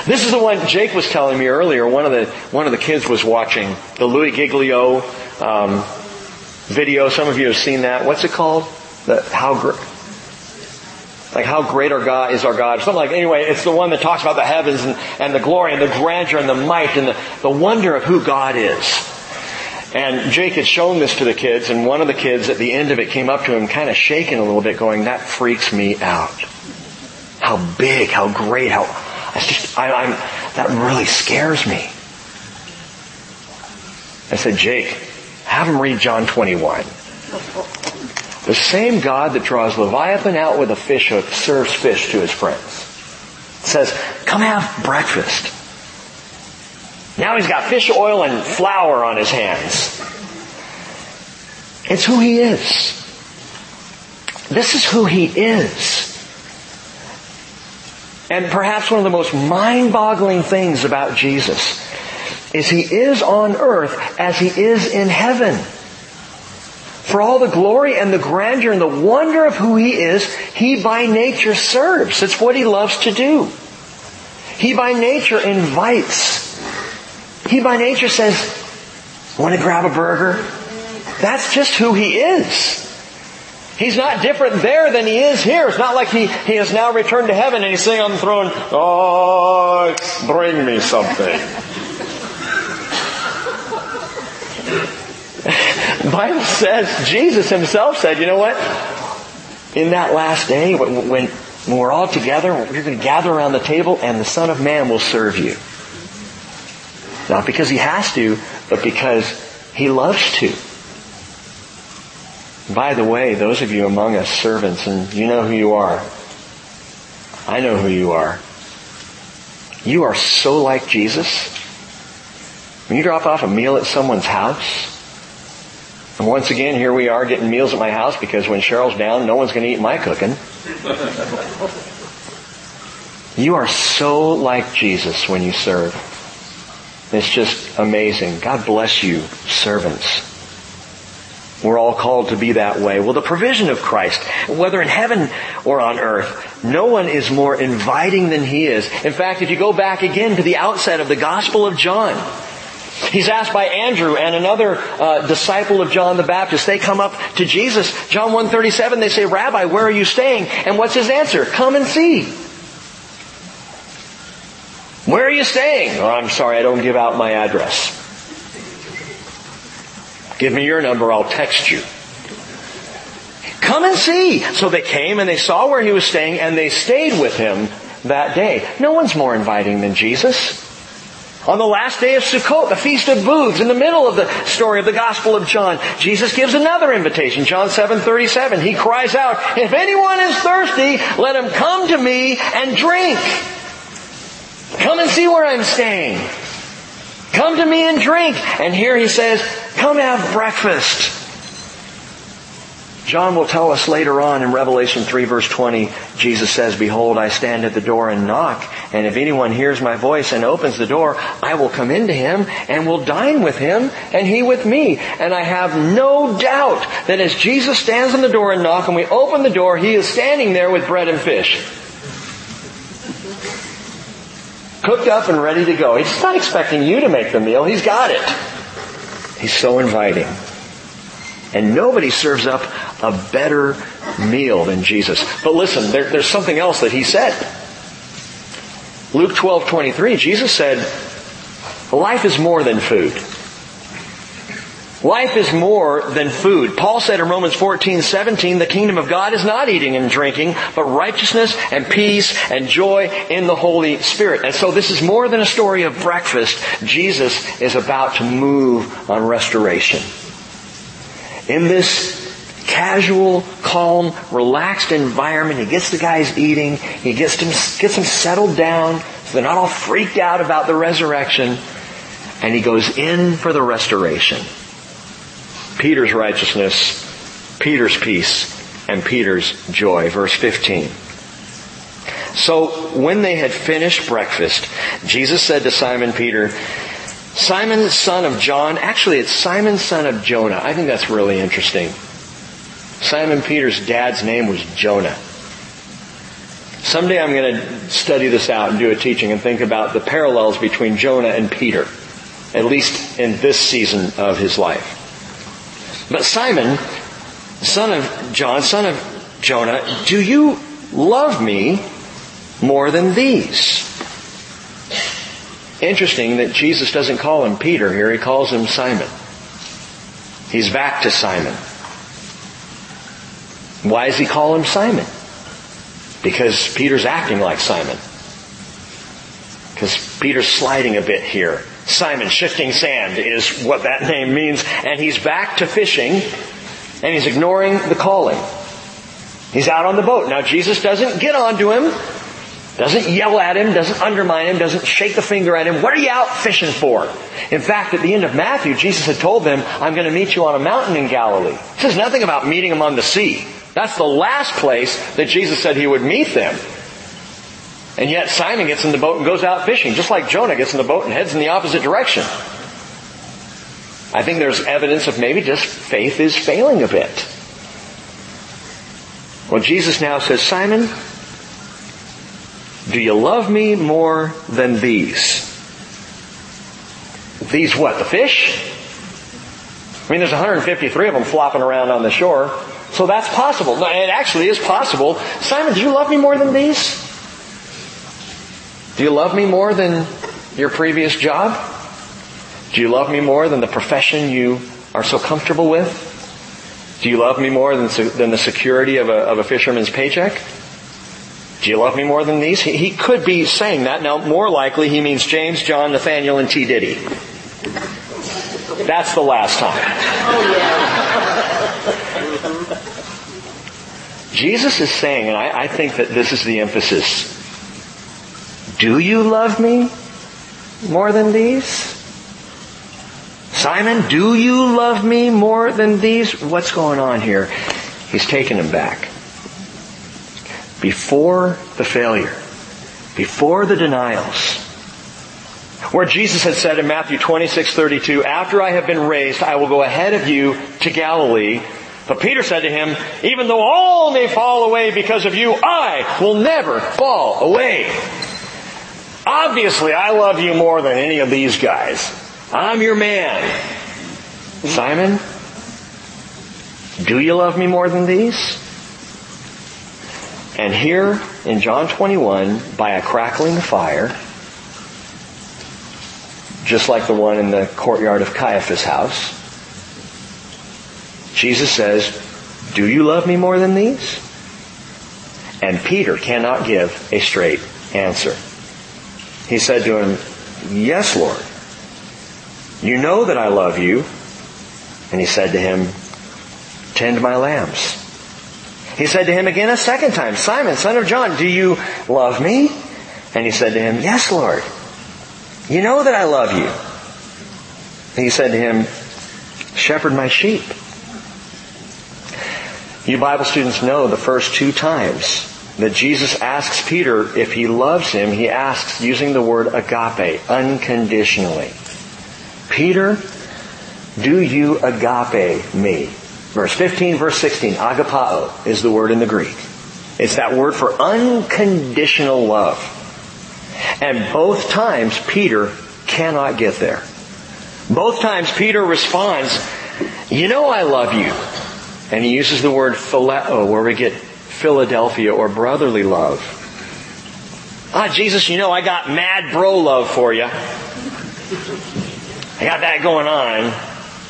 This is the one Jake was telling me earlier. One of the one of the kids was watching the Louis Giglio um, video. Some of you have seen that. What's it called? The how? like how great our God is our God, or something like that. Anyway, it's the one that talks about the heavens and, and the glory and the grandeur and the might and the, the wonder of who God is. And Jake had shown this to the kids, and one of the kids at the end of it came up to him kind of shaking a little bit, going, that freaks me out. How big, how great, how... It's just, I, I'm, that really scares me. I said, Jake, have him read John twenty-one. The same God that draws Leviathan out with a fish hook serves fish to his friends. It says, come have breakfast. Now he's got fish oil and flour on his hands. It's who he is. This is who he is. And perhaps one of the most mind-boggling things about Jesus is he is on earth as he is in heaven. For all the glory and the grandeur and the wonder of who he is, he by nature serves. It's what he loves to do. He by nature invites. He by nature says, want to grab a burger? That's just who he is. He's not different there than he is here. It's not like he, he has now returned to heaven and he's sitting on the throne, oh, bring me something. The Bible says, Jesus himself said, you know what? In that last day, when, when, when we're all together, we're going to gather around the table and the Son of Man will serve you. Not because he has to, but because he loves to. By the way, those of you among us servants, and you know who you are. I know who you are. You are so like Jesus. When you drop off a meal at someone's house, and once again, here we are getting meals at my house because when Cheryl's down, no one's going to eat my cooking. You are so like Jesus when you serve. It's just amazing. God bless you, servants. We're all called to be that way. Well, the provision of Christ, whether in heaven or on earth, no one is more inviting than he is. In fact, if you go back again to the outset of the Gospel of John, he's asked by Andrew and another uh, disciple of John the Baptist. They come up to Jesus. John one thirty-seven, they say, Rabbi, where are you staying? And what's his answer? Come and see. Where are you staying? Oh, I'm sorry, I don't give out my address. Give me your number, I'll text you. Come and see. So they came and they saw where he was staying and they stayed with him that day. No one's more inviting than Jesus. On the last day of Sukkot, the Feast of Booths, in the middle of the story of the Gospel of John, Jesus gives another invitation. John seven thirty-seven, he cries out, if anyone is thirsty, let him come to me and drink. Come and see where I'm staying. Come to me and drink. And here he says, come have breakfast. John will tell us later on in Revelation three verse twenty, Jesus says, behold, I stand at the door and knock, and if anyone hears my voice and opens the door, I will come into him and will dine with him and he with me. And I have no doubt that as Jesus stands on the door and knocks and we open the door, he is standing there with bread and fish. Cooked up and ready to go. He's not expecting you to make the meal. He's got it. He's so inviting. And nobody serves up a better meal than Jesus. But listen, there, there's something else that he said. Luke twelve twenty-three, Jesus said, life is more than food. Life is more than food. Paul said in Romans fourteen seventeen, the kingdom of God is not eating and drinking, but righteousness and peace and joy in the Holy Spirit. And so this is more than a story of breakfast. Jesus is about to move on restoration. In this casual, calm, relaxed environment, he gets the guys eating, he gets them, gets them settled down so they're not all freaked out about the resurrection, and he goes in for the restoration. Peter's righteousness, Peter's peace, and Peter's joy. Verse fifteen. So when they had finished breakfast, Jesus said to Simon Peter, Simon, son of John. Actually, it's Simon, son of Jonah. I think that's really interesting. Simon Peter's dad's name was Jonah. Someday I'm going to study this out and do a teaching and think about the parallels between Jonah and Peter, at least in this season of his life. But Simon, son of John, son of Jonah, do you love me more than these. Interesting that Jesus doesn't call him Peter here. He calls him Simon. He's back to Simon. Why does he call him Simon? Because Peter's acting like Simon. Because Peter's sliding a bit here. Simon, shifting sand, is what that name means. And he's back to fishing, and he's ignoring the calling. He's out on the boat. Now, Jesus doesn't get onto him, doesn't yell at him, doesn't undermine him, doesn't shake the finger at him. What are you out fishing for? In fact, at the end of Matthew, Jesus had told them, I'm going to meet you on a mountain in Galilee. It says nothing about meeting them on the sea. That's the last place that Jesus said he would meet them. And yet Simon gets in the boat and goes out fishing, just like Jonah gets in the boat and heads in the opposite direction. I think there's evidence of maybe just faith is failing a bit. Well, Jesus now says, Simon, do you love me more than these? These what? The fish? I mean, there's one hundred fifty-three of them flopping around on the shore. So that's possible. No, it actually is possible. Simon, do you love me more than these? Do you love me more than your previous job? Do you love me more than the profession you are so comfortable with? Do you love me more than, than the security of a, of a fisherman's paycheck? Do you love me more than these? He, he could be saying that. Now, more likely, he means James, John, Nathanael, and T. Diddy. That's the last time. Oh, yeah. Jesus is saying, and I, I think that this is the emphasis, do you love me more than these? Simon, do you love me more than these? What's going on here? He's taking him back. Before the failure, before the denials, where Jesus had said in Matthew twenty-six thirty-two, after I have been raised, I will go ahead of you to Galilee. But Peter said to him, even though all may fall away because of you, I will never fall away. Obviously, I love you more than any of these guys. I'm your man. Simon, do you love me more than these? And here in John twenty-one, by a crackling fire, just like the one in the courtyard of Caiaphas' house, Jesus says, do you love me more than these? And Peter cannot give a straight answer. He said to him, yes, Lord, you know that I love you. And he said to him, tend my lambs. He said to him again a second time, Simon, son of John, do you love me? And he said to him, yes, Lord, you know that I love you. And he said to him, shepherd my sheep. You Bible students know the first two times that Jesus asks Peter if he loves him, he asks using the word agape, unconditionally. Peter, do you agape me? Verse fifteen, verse sixteen, agapao is the word in the Greek. It's that word for unconditional love. And both times Peter cannot get there. Both times Peter responds, you know I love you. And he uses the word phileo, where we get Philadelphia or brotherly love. Ah, Jesus, you know, I got mad bro love for you. I got that going on,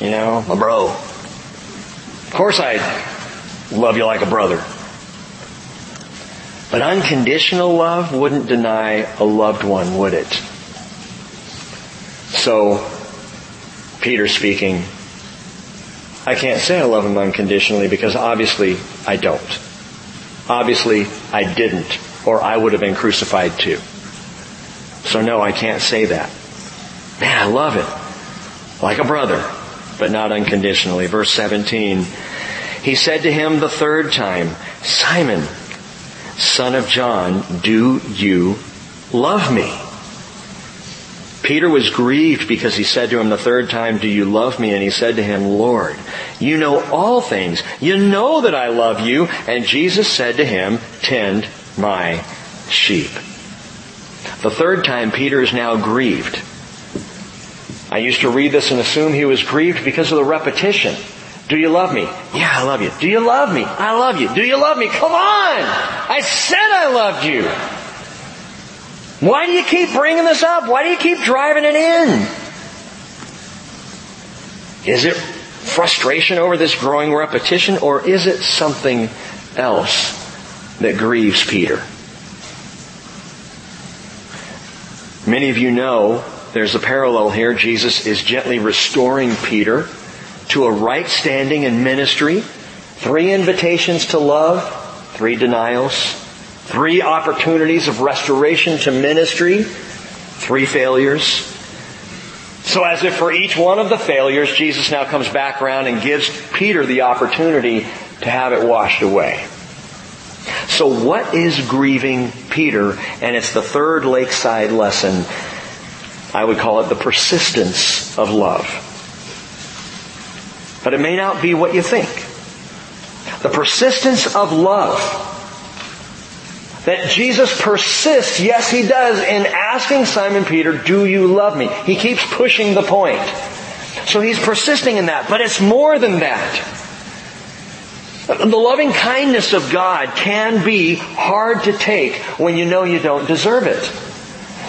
you know, my bro. Of course I love you like a brother. But unconditional love wouldn't deny a loved one, would it? So, Peter speaking, I can't say I love him unconditionally because obviously I don't. Obviously, I didn't, or I would have been crucified too. So no, I can't say that. Man, I love it. Like a brother, but not unconditionally. Verse seventeen, he said to him the third time, Simon, son of John, do you love me? Peter was grieved because he said to him the third time, do you love me? And he said to him, Lord, you know all things. You know that I love you. And Jesus said to him, tend my sheep. The third time, Peter is now grieved. I used to read this and assume he was grieved because of the repetition. Do you love me? Yeah, I love you. Do you love me? I love you. Do you love me? Come on! I said I loved you! Why do you keep bringing this up? Why do you keep driving it in? Is it frustration over this growing repetition, or is it something else that grieves Peter? Many of you know there's a parallel here. Jesus is gently restoring Peter to a right standing in ministry. Three invitations to love, three denials, three opportunities of restoration to ministry, three failures. So as if for each one of the failures, Jesus now comes back around and gives Peter the opportunity to have it washed away. So what is grieving Peter? And it's the third lakeside lesson. I would call it the persistence of love. But it may not be what you think. The persistence of love. That Jesus persists, yes He does, in asking Simon Peter, do you love me? He keeps pushing the point. So He's persisting in that, but it's more than that. The loving kindness of God can be hard to take when you know you don't deserve it.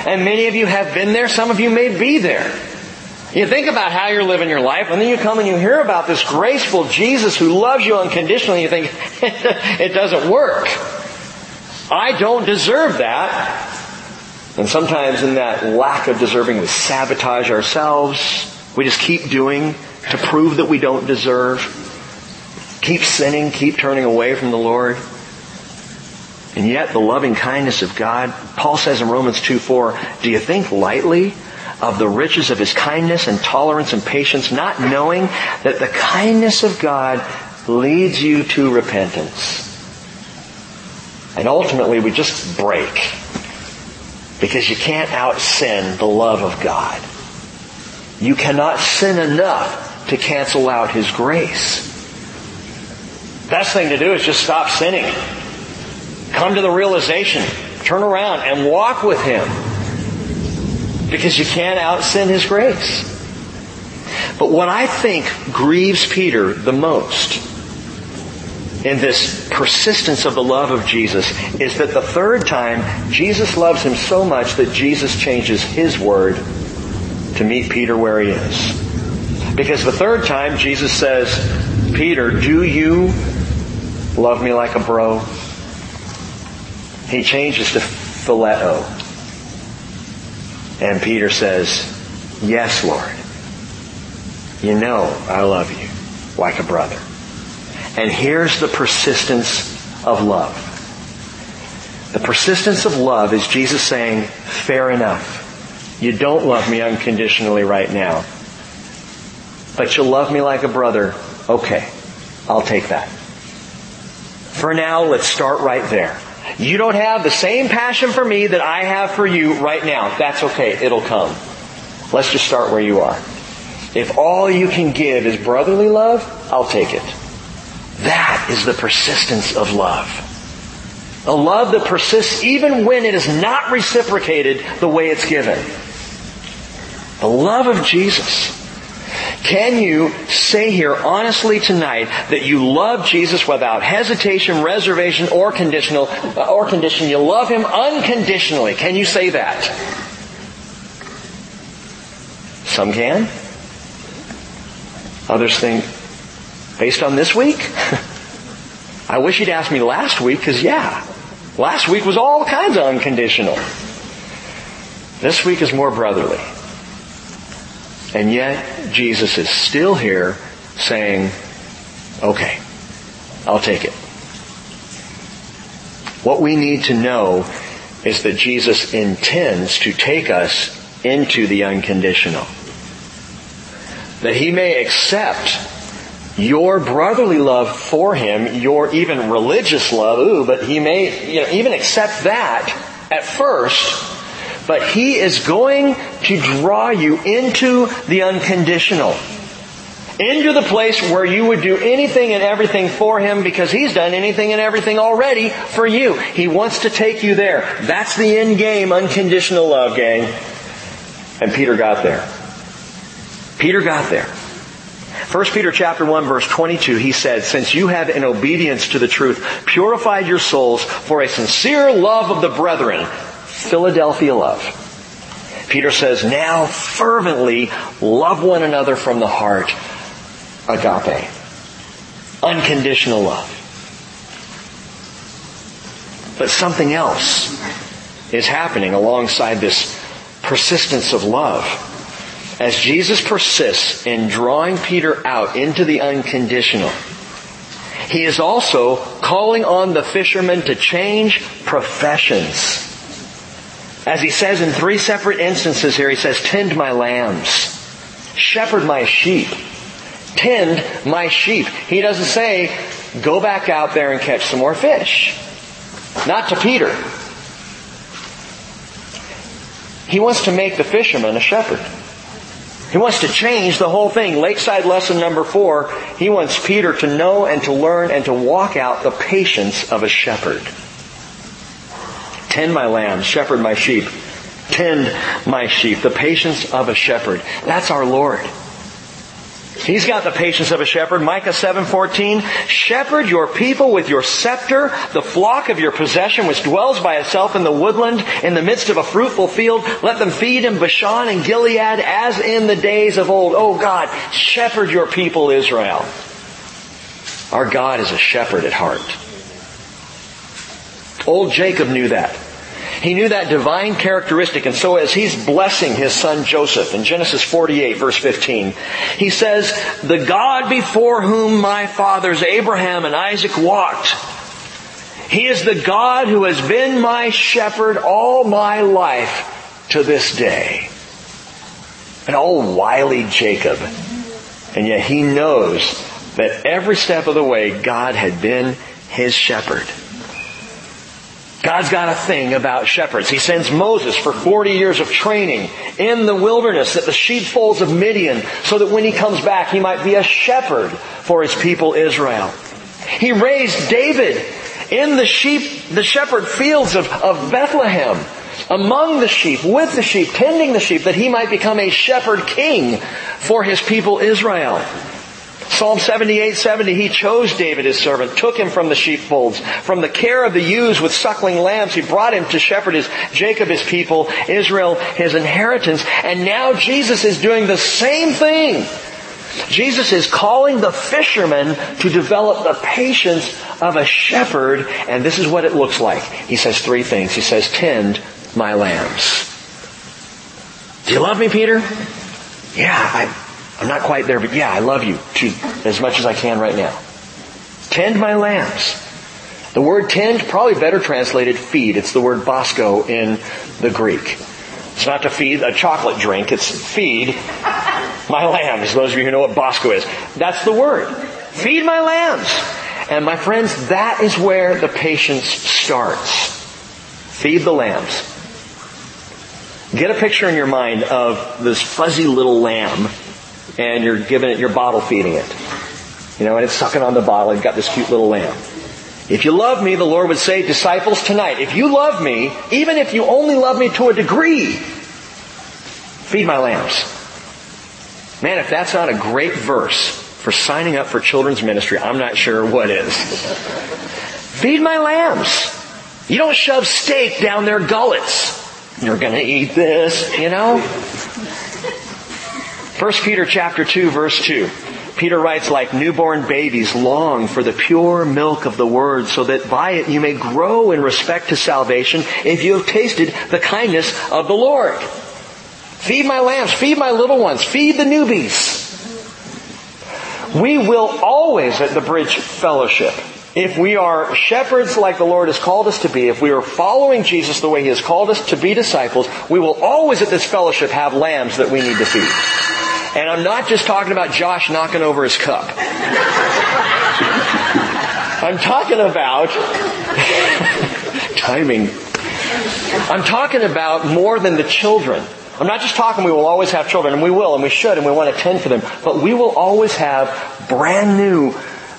And many of you have been there, some of you may be there. You think about how you're living your life, and then you come and you hear about this graceful Jesus who loves you unconditionally, and you think, it doesn't work. I don't deserve that. And sometimes in that lack of deserving, we sabotage ourselves. We just keep doing to prove that we don't deserve. Keep sinning, keep turning away from the Lord. And yet the loving kindness of God, Paul says in Romans two four, do you think lightly of the riches of His kindness and tolerance and patience, not knowing that the kindness of God leads you to repentance? And ultimately we just break, because you can't out-sin the love of God. You cannot sin enough to cancel out His grace. The best thing to do is just stop sinning. Come to the realization, turn around and walk with Him. Because you can't out-sin His grace. But what I think grieves Peter the most in this persistence of the love of Jesus is that the third time, Jesus loves him so much that Jesus changes His word to meet Peter where he is. Because the third time, Jesus says, Peter, do you love me like a bro? He changes to phileo. And Peter says, yes, Lord, you know I love you like a brother. And here's the persistence of love. The persistence of love is Jesus saying, fair enough. You don't love me unconditionally right now. But you love me like a brother. Okay, I'll take that. For now, let's start right there. You don't have the same passion for me that I have for you right now. That's okay. It'll come. Let's just start where you are. If all you can give is brotherly love, I'll take it. That is the persistence of love. A love that persists even when it is not reciprocated the way it's given. The love of Jesus. Can you say here honestly tonight that you love Jesus without hesitation, reservation, or conditional, or condition? You love Him unconditionally. Can you say that? Some can. Others think, based on this week? I wish you'd asked me last week, because yeah, last week was all kinds of unconditional. This week is more brotherly. And yet, Jesus is still here saying, okay, I'll take it. What we need to know is that Jesus intends to take us into the unconditional. That He may accept your brotherly love for Him, your even religious love, ooh, but He may, you know, even accept that at first. But He is going to draw you into the unconditional. Into the place where you would do anything and everything for Him, because He's done anything and everything already for you. He wants to take you there. That's the end game, unconditional love, gang. And Peter got there. Peter got there. First Peter chapter one verse twenty-two, he said, "Since you have in obedience to the truth purified your souls for a sincere love of the brethren," Philadelphia love. Peter says, "Now fervently love one another from the heart," agape, unconditional love. But something else is happening alongside this persistence of love. As Jesus persists in drawing Peter out into the unconditional, he is also calling on the fishermen to change professions. As he says in three separate instances here, he says, "Tend my lambs, shepherd my sheep, tend my sheep." He doesn't say, "Go back out there and catch some more fish." Not to Peter. He wants to make the fisherman a shepherd. He wants to change the whole thing. Lakeside lesson number four, he wants Peter to know and to learn and to walk out the patience of a shepherd. Tend my lambs, shepherd my sheep. Tend my sheep. The patience of a shepherd. That's our Lord. He's got the patience of a shepherd. Micah seven fourteen, "Shepherd your people with your scepter, the flock of your possession which dwells by itself in the woodland, in the midst of a fruitful field. Let them feed in Bashan and Gilead as in the days of old." Oh God, shepherd your people Israel. Our God is a shepherd at heart. Old Jacob knew that. He knew that divine characteristic, and so as he's blessing his son Joseph in Genesis forty-eight, verse fifteen, he says, "The God before whom my fathers Abraham and Isaac walked, He is the God who has been my shepherd all my life to this day." An old wily Jacob. And yet he knows that every step of the way God had been his shepherd. God's got a thing about shepherds. He sends Moses for forty years of training in the wilderness at the sheepfolds of Midian so that when he comes back, he might be a shepherd for his people Israel. He raised David in the sheep, the shepherd fields of, of Bethlehem, among the sheep, with the sheep, tending the sheep, that he might become a shepherd king for his people Israel. Psalm seventy-eight seventy, he chose David his servant, took him from the sheepfolds, from the care of the ewes with suckling lambs. He brought him to shepherd his Jacob, his people, Israel, his inheritance. And now Jesus is doing the same thing. Jesus is calling the fishermen to develop the patience of a shepherd. And this is what it looks like. He says three things. He says, "Tend my lambs." Do you love me, Peter? Yeah, I I'm not quite there, but yeah, I love you to, as much as I can right now. Tend my lambs. The word tend, probably better translated feed. It's the word bosco in the Greek. It's not to feed a chocolate drink. It's feed my lambs. Those of you who know what bosco is. That's the word. Feed my lambs. And my friends, that is where the patience starts. Feed the lambs. Get a picture in your mind of this fuzzy little lamb. And you're giving it, you're bottle feeding it. You know, and it's sucking on the bottle. You've got this cute little lamb. If you love me, the Lord would say, disciples, tonight, if you love me, even if you only love me to a degree, feed my lambs. Man, if that's not a great verse for signing up for children's ministry, I'm not sure what is. Feed my lambs. You don't shove steak down their gullets. You're going to eat this, you know? First Peter chapter two, verse two. Peter writes, "Like newborn babies, long for the pure milk of the Word, so that by it you may grow in respect to salvation, if you have tasted the kindness of the Lord." Feed my lambs, feed my little ones, feed the newbies. We will always at the Bridge Fellowship, if we are shepherds like the Lord has called us to be, if we are following Jesus the way He has called us to be disciples, we will always at this fellowship have lambs that we need to feed. And I'm not just talking about Josh knocking over his cup. I'm talking about... timing. I'm talking about more than the children. I'm not just talking we will always have children, and we will, and we should, and we want to tend for them. But we will always have brand new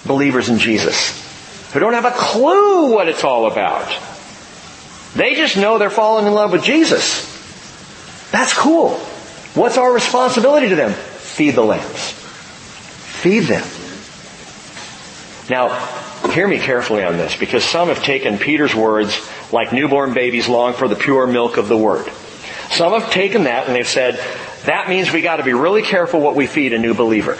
believers in Jesus who don't have a clue what it's all about. They just know they're falling in love with Jesus. That's cool. What's our responsibility to them? Feed the lambs. feed them. Now, hear me carefully on this, because some have taken Peter's words like newborn babies long for the pure milk of the Word. Some have taken that and they've said, that means we got to be really careful what we feed a new believer.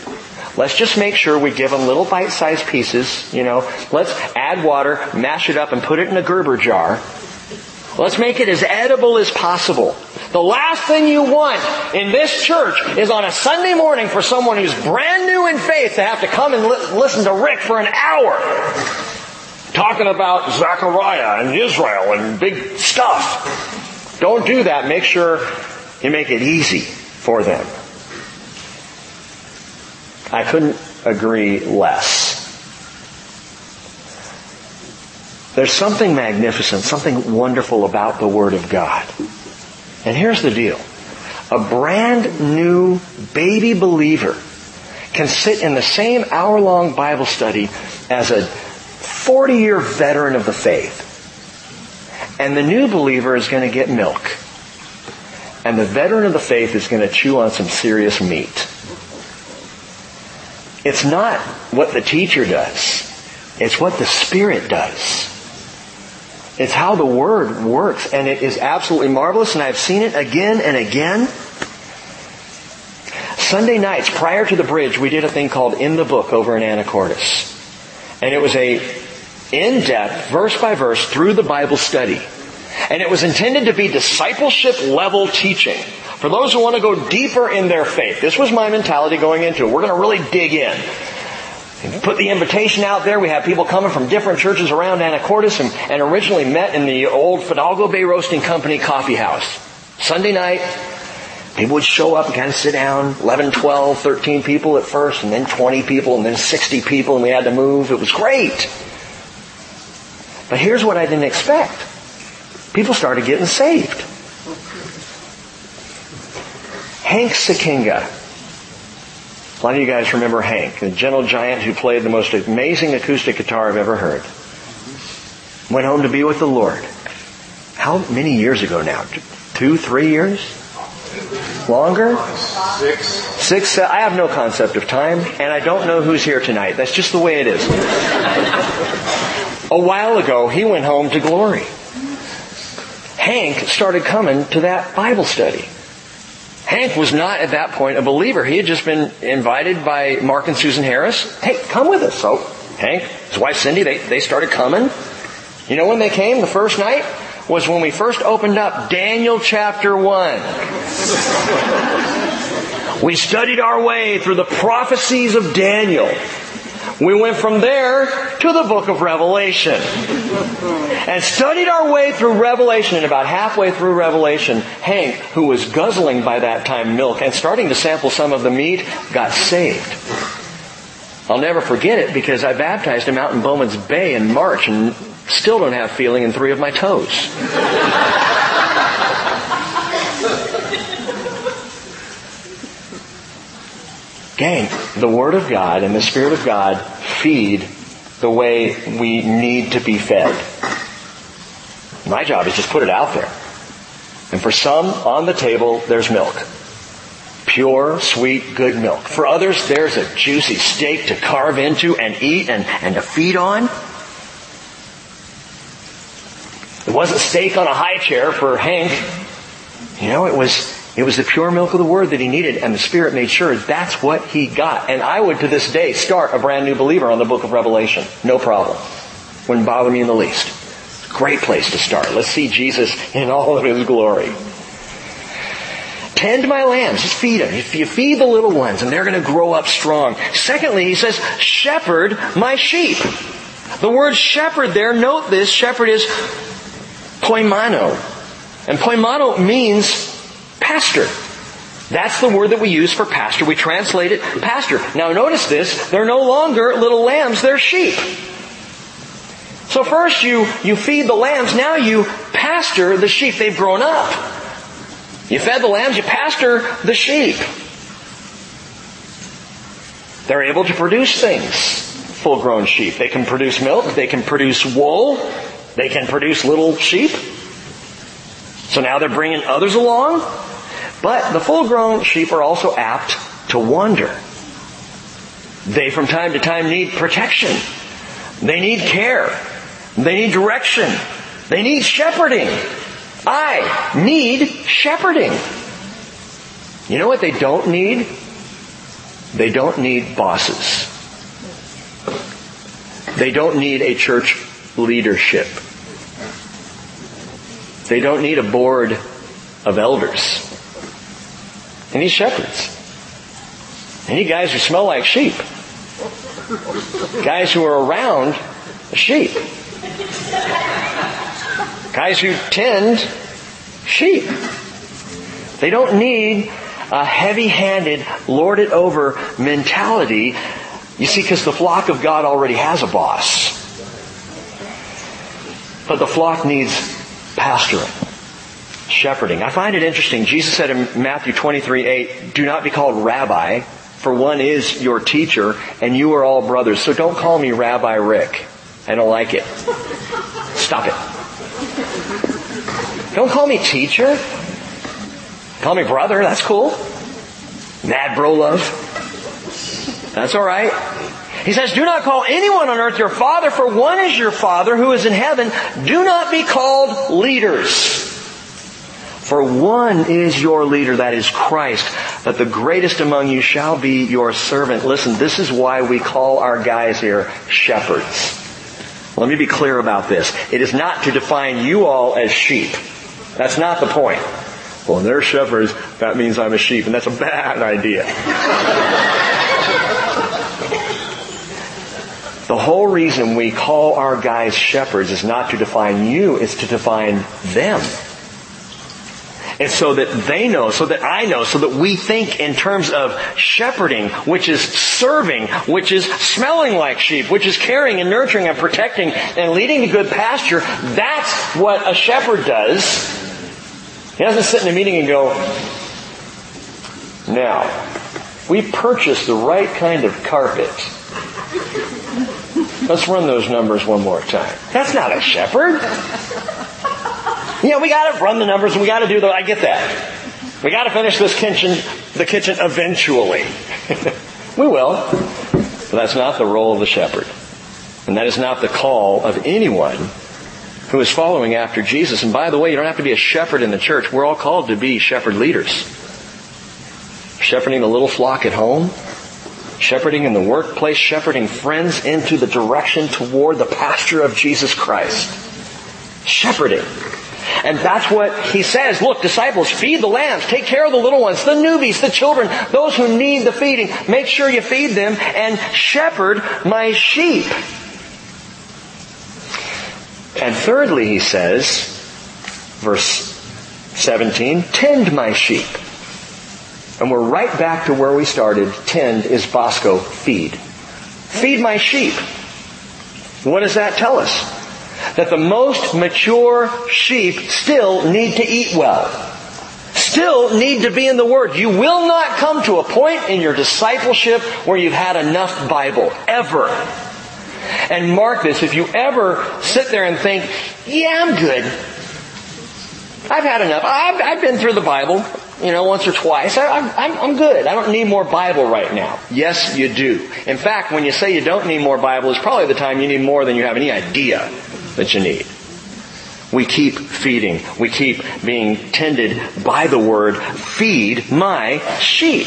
Let's just make sure we give them little bite-sized pieces, you know. Let's add water, mash it up, and put it in a Gerber jar. Let's make it as edible as possible. The last thing you want in this church is on a Sunday morning for someone who's brand new in faith to have to come and li- listen to Rick for an hour talking about Zechariah and Israel and big stuff. Don't do that. Make sure you make it easy for them. I couldn't agree less. There's something magnificent, something wonderful about the Word of God. And here's the deal. A brand new baby believer can sit in the same hour-long Bible study as a forty-year veteran of the faith. And the new believer is going to get milk. And the veteran of the faith is going to chew on some serious meat. It's not what the teacher does. It's what the Spirit does. It's how the Word works, and it is absolutely marvelous, and I've seen it again and again. Sunday nights, prior to the Bridge, we did a thing called In the Book over in Anacortes. And it was a in-depth, verse-by-verse, through the Bible study. And it was intended to be discipleship-level teaching. For those who want to go deeper in their faith, this was my mentality going into it. We're going to really dig in. And put the invitation out there. We had people coming from different churches around Anacortes and, and originally met in the old Fidalgo Bay Roasting Company coffee house. Sunday night, people would show up and kind of sit down, eleven, twelve, thirteen people at first, and then twenty people, and then sixty people, and we had to move. It was great. But here's what I didn't expect. People started getting saved. Hank Sakinga. A lot of you guys remember Hank, the gentle giant who played the most amazing acoustic guitar I've ever heard. Went home to be with the Lord. How many years ago now? Two, three years? Longer? Six. Six. Seven. I have no concept of time, and I don't know who's here tonight. That's just the way it is. A while ago, he went home to glory. Hank started coming to that Bible study. Hank was not at that point a believer. He had just been invited by Mark and Susan Harris. Hey, come with us. So Hank, his wife Cindy, they, they started coming. You know when they came? The first night was when we first opened up Daniel chapter one. We studied our way through the prophecies of Daniel. We went from there to the book of Revelation and studied our way through Revelation. And about halfway through Revelation, Hank, who was guzzling by that time milk and starting to sample some of the meat, got saved. I'll never forget it because I baptized him out in Bowman's Bay in March and still don't have feeling in three of my toes. Gang, the Word of God and the Spirit of God feed the way we need to be fed. My job is just put it out there. And for some, on the table, there's milk. Pure, sweet, good milk. For others, there's a juicy steak to carve into and eat and, and to feed on. It wasn't steak on a high chair for Hank. You know, it was... It was the pure milk of the Word that he needed, and the Spirit made sure that's what he got. And I would, to this day, start a brand new believer on the book of Revelation. No problem. Wouldn't bother me in the least. Great place to start. Let's see Jesus in all of His glory. Tend my lambs. Just feed them. You feed the little ones, and they're going to grow up strong. Secondly, he says, shepherd my sheep. The word shepherd there, note this, shepherd is poimano. And poimano means... pastor. That's the word that we use for pastor. We translate it pastor. Now notice this, they're no longer little lambs, they're sheep. So first you, you feed the lambs, now you pastor the sheep. They've grown up. You fed the lambs, you pastor the sheep. They're able to produce things, full-grown sheep. They can produce milk, they can produce wool, they can produce little sheep. So now they're bringing others along. But the full-grown sheep are also apt to wander. They from time to time need protection. They need care. They need direction. They need shepherding. I need shepherding. You know what they don't need? They don't need bosses. They don't need a church leadership. They don't need a board of elders. They need shepherds. They need guys who smell like sheep. Guys who are around sheep. Guys who tend sheep. They don't need a heavy-handed, lord-it-over mentality. You see, because the flock of God already has a boss. But the flock needs pastoring, shepherding. I find it interesting. Jesus said in Matthew twenty-three eight, do not be called rabbi, for one is your teacher, and you are all brothers. So don't call me Rabbi Rick. I don't like it. Stop it. Don't call me teacher. Call me brother. That's cool. Mad bro love. That's all right. He says, do not call anyone on earth your father, for one is your Father who is in heaven. Do not be called leaders, for one is your leader, that is Christ. But the greatest among you shall be your servant. Listen, this is why we call our guys here shepherds. Let me be clear about this. It is not to define you all as sheep. That's not the point. Well, they're shepherds, that means I'm a sheep. And that's a bad idea. The whole reason we call our guys shepherds is not to define you, it's to define them. And so that they know, so that I know, so that we think in terms of shepherding, which is serving, which is smelling like sheep, which is caring and nurturing and protecting and leading to good pasture. That's what a shepherd does. He doesn't sit in a meeting and go, now, we purchased the right kind of carpet. Let's run those numbers one more time. That's not a shepherd. Yeah, we got to run the numbers and we got to do the. I get that. We got to finish this kitchen, the kitchen eventually. We will. But that's not the role of the shepherd. And that is not the call of anyone who is following after Jesus. And by the way, you don't have to be a shepherd in the church. We're all called to be shepherd leaders. Shepherding the little flock at home. Shepherding in the workplace, shepherding friends into the direction toward the pasture of Jesus Christ. Shepherding. And that's what he says. Look, disciples, feed the lambs. Take care of the little ones, the newbies, the children, those who need the feeding. Make sure you feed them and shepherd my sheep. And thirdly, he says, verse seventeen, tend my sheep. And we're right back to where we started. Tend is Bosco, feed. Feed my sheep. What does that tell us? That the most mature sheep still need to eat well. Still need to be in the Word. You will not come to a point in your discipleship where you've had enough Bible. Ever. And mark this, if you ever sit there and think, yeah, I'm good. I've had enough. I've, I've been through the Bible. You know, once or twice. I, I'm, I'm good. I don't need more Bible right now. Yes, you do. In fact, when you say you don't need more Bible, it's probably the time you need more than you have any idea that you need. We keep feeding. We keep being tended by the Word. Feed my sheep.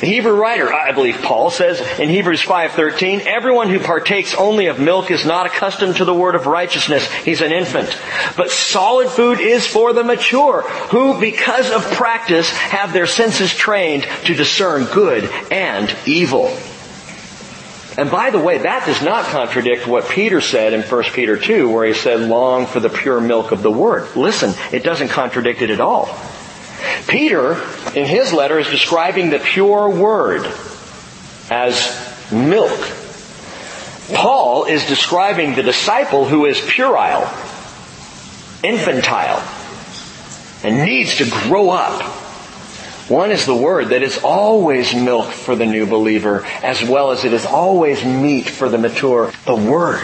The Hebrew writer, I believe Paul, says in Hebrews five thirteen, everyone who partakes only of milk is not accustomed to the word of righteousness. He's an infant. But solid food is for the mature, who because of practice have their senses trained to discern good and evil. And by the way, that does not contradict what Peter said in First Peter two, where he said, long for the pure milk of the word. Listen, it doesn't contradict it at all. Peter, in his letter, is describing the pure word as milk. Paul is describing the disciple who is puerile, infantile, and needs to grow up. One is the word that is always milk for the new believer, as well as it is always meat for the mature, the word.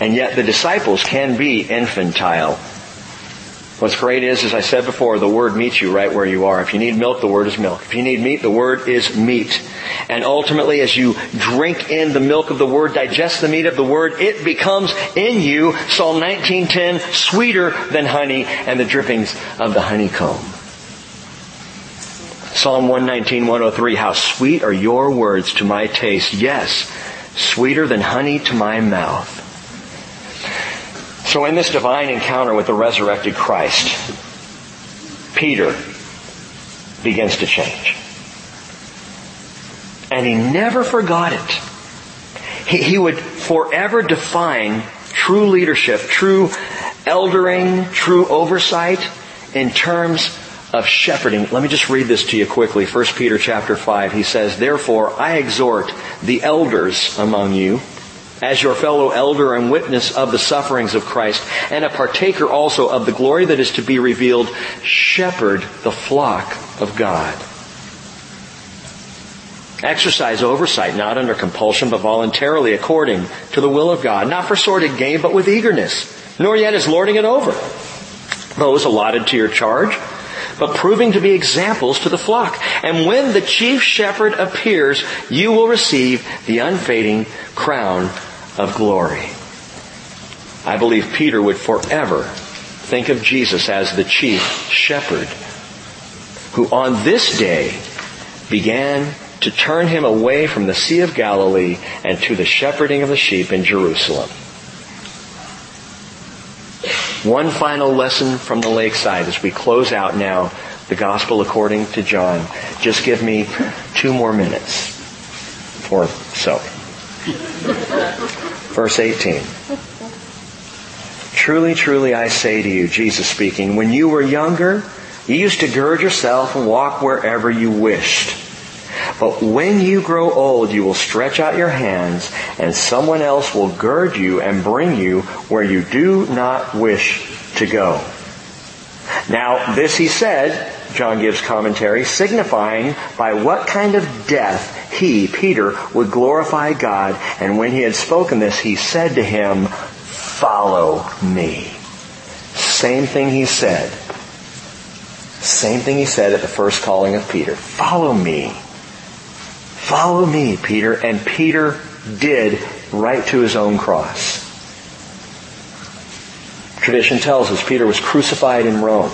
And yet the disciples can be infantile What's great is, as I said before, the Word meets you right where you are. If you need milk, the Word is milk. If you need meat, the Word is meat. And ultimately, as you drink in the milk of the Word, digest the meat of the Word, it becomes in you, Psalm nineteen ten, sweeter than honey and the drippings of the honeycomb. Psalm one nineteen, one oh three, how sweet are your words to my taste. Yes, sweeter than honey to my mouth. So in this divine encounter with the resurrected Christ, Peter begins to change. And he never forgot it. He, he would forever define true leadership, true eldering, true oversight in terms of shepherding. Let me just read this to you quickly. First Peter chapter five, he says, therefore, I exhort the elders among you, as your fellow elder and witness of the sufferings of Christ, and a partaker also of the glory that is to be revealed, shepherd the flock of God. Exercise oversight, not under compulsion, but voluntarily according to the will of God, not for sordid gain, but with eagerness, nor yet as lording it over those allotted to your charge, but proving to be examples to the flock. And when the chief shepherd appears, you will receive the unfading crown of glory. I believe Peter would forever think of Jesus as the chief shepherd, who on this day began to turn him away from the Sea of Galilee and to the shepherding of the sheep in Jerusalem. One final lesson from the lakeside as we close out now the Gospel according to John. Just give me two more minutes or so. Verse eighteen. Truly, truly, I say to you, Jesus speaking, when you were younger, you used to gird yourself and walk wherever you wished. But when you grow old, you will stretch out your hands, and someone else will gird you and bring you where you do not wish to go. Now, this he said, John gives commentary, signifying by what kind of death he, Peter, would glorify God. And when he had spoken this, he said to him, follow me. Same thing he said. Same thing he said at the first calling of Peter. Follow me. Follow me, Peter. And Peter did, right to his own cross. Tradition tells us Peter was crucified in Rome.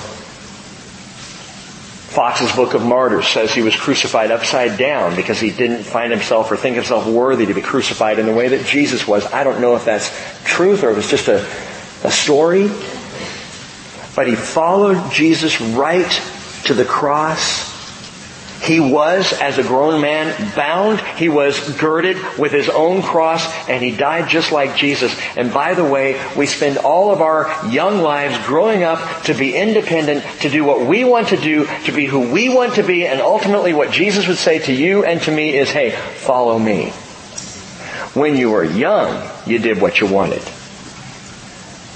Fox's Book of Martyrs says he was crucified upside down because he didn't find himself or think himself worthy to be crucified in the way that Jesus was. I don't know if that's truth or it was just a, a story. But he followed Jesus right to the cross. He was, as a grown man, bound. He was girded with his own cross, and he died just like Jesus. And by the way, we spend all of our young lives growing up to be independent, to do what we want to do, to be who we want to be, and ultimately what Jesus would say to you and to me is, hey, follow me. When you were young, you did what you wanted.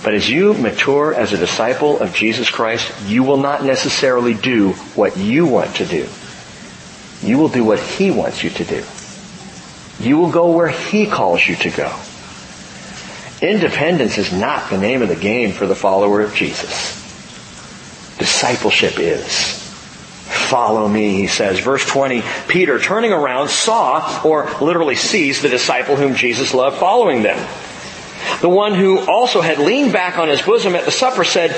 But as you mature as a disciple of Jesus Christ, you will not necessarily do what you want to do. You will do what He wants you to do. You will go where He calls you to go. Independence is not the name of the game for the follower of Jesus. Discipleship is. Follow me, he says. Verse twenty, Peter, turning around, saw, or literally sees, the disciple whom Jesus loved following them. The one who also had leaned back on his bosom at the supper said,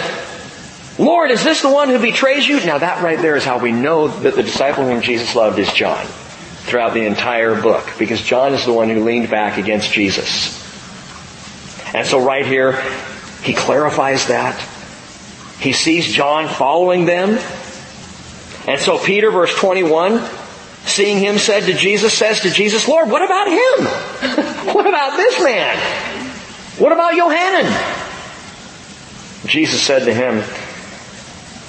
Lord, is this the one who betrays you? Now that right there is how we know that the disciple whom Jesus loved is John throughout the entire book, because John is the one who leaned back against Jesus. And so right here, he clarifies that. He sees John following them. And so Peter, verse twenty-one, seeing him, said to Jesus, says to Jesus, Lord, what about him? What about this man? What about Yohanan? Jesus said to him,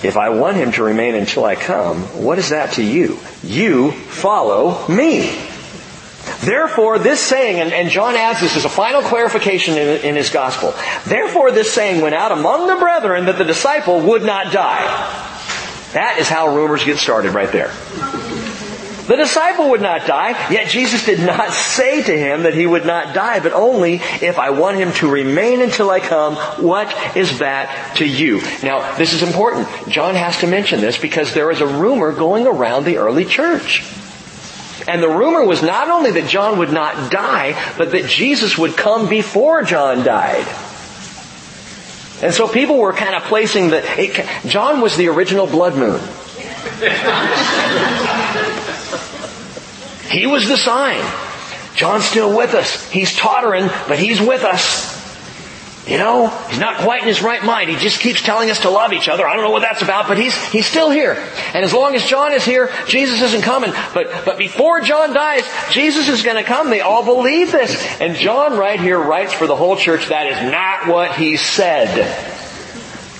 if I want him to remain until I come, what is that to you? You follow me. Therefore, this saying, and, and John adds this as a final clarification in, in his gospel. Therefore, this saying went out among the brethren that the disciple would not die. That is how rumors get started right there. The disciple would not die, yet Jesus did not say to him that he would not die, but only, if I want him to remain until I come, what is that to you? Now, this is important. John has to mention this because there is a rumor going around the early church. And the rumor was not only that John would not die, but that Jesus would come before John died. And so people were kind of placing the... It, John was the original blood moon. He was the sign. John's still with us. He's tottering, but he's with us. You know, he's not quite in his right mind. He just keeps telling us to love each other. I don't know what that's about, but he's he's still here. And as long as John is here, Jesus isn't coming. But but before John dies, Jesus is going to come. They all believe this. And John right here writes for the whole church, that is not what he said.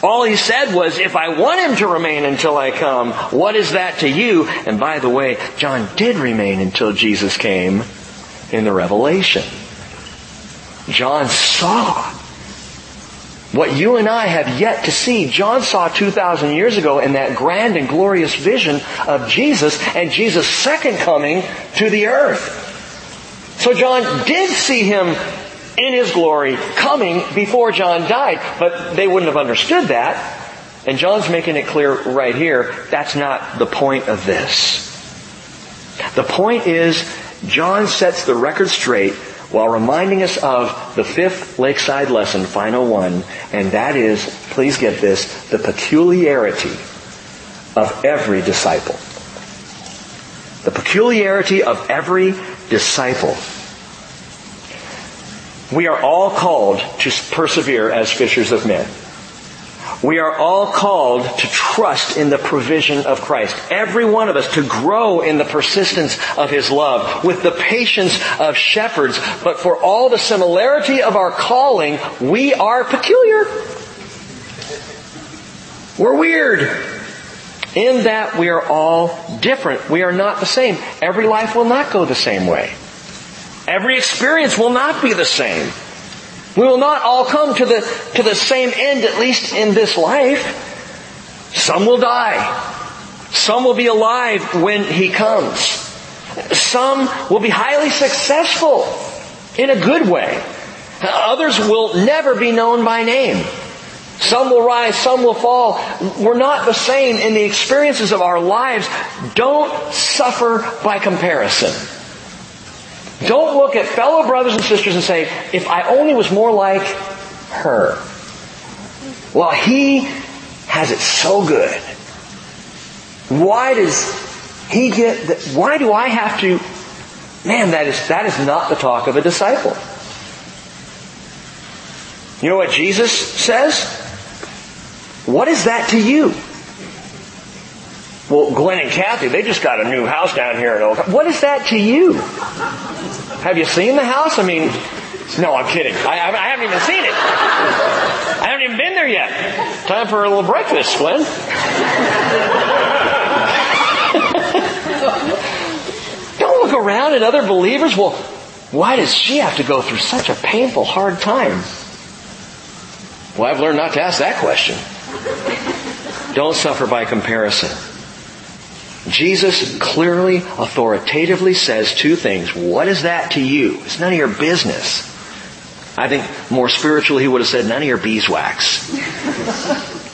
All he said was, if I want him to remain until I come, what is that to you? And by the way, John did remain until Jesus came in the Revelation. John saw what you and I have yet to see. John saw two thousand years ago in that grand and glorious vision of Jesus and Jesus' second coming to the earth. So John did see him in his glory, coming before John died. But they wouldn't have understood that. And John's making it clear right here, that's not the point of this. The point is, John sets the record straight while reminding us of the fifth Lakeside lesson, final one, and that is, please get this, the peculiarity of every disciple. The peculiarity of every disciple. We are all called to persevere as fishers of men. We are all called to trust in the provision of Christ. Every one of us to grow in the persistence of His love, with the patience of shepherds. But for all the similarity of our calling, we are peculiar. We're weird. In that we are all different. We are not the same. Every life will not go the same way. Every experience will not be the same. We will not all come to the to the same end, at least in this life. Some will die. Some will be alive when He comes. Some will be highly successful in a good way. Others will never be known by name. Some will rise, some will fall. We're not the same in the experiences of our lives. Don't suffer by comparison. Don't look at fellow brothers and sisters and say, if I only was more like her. Well, he has it so good. Why does he get, the, why do I have to, man, that is, that is not the talk of a disciple. You know what Jesus says? What is that to you? Well, Glenn and Kathy, they just got a new house down here in Oklahoma. What is that to you? Have you seen the house? I mean, no, I'm kidding. I, I haven't even seen it. I haven't even been there yet. Time for a little breakfast, Glenn. Don't look around at other believers. Well, why does she have to go through such a painful, hard time? Well, I've learned not to ask that question. Don't suffer by comparison. Jesus clearly, authoritatively says two things. What is that to you? It's none of your business. I think more spiritually he would have said, none of your beeswax.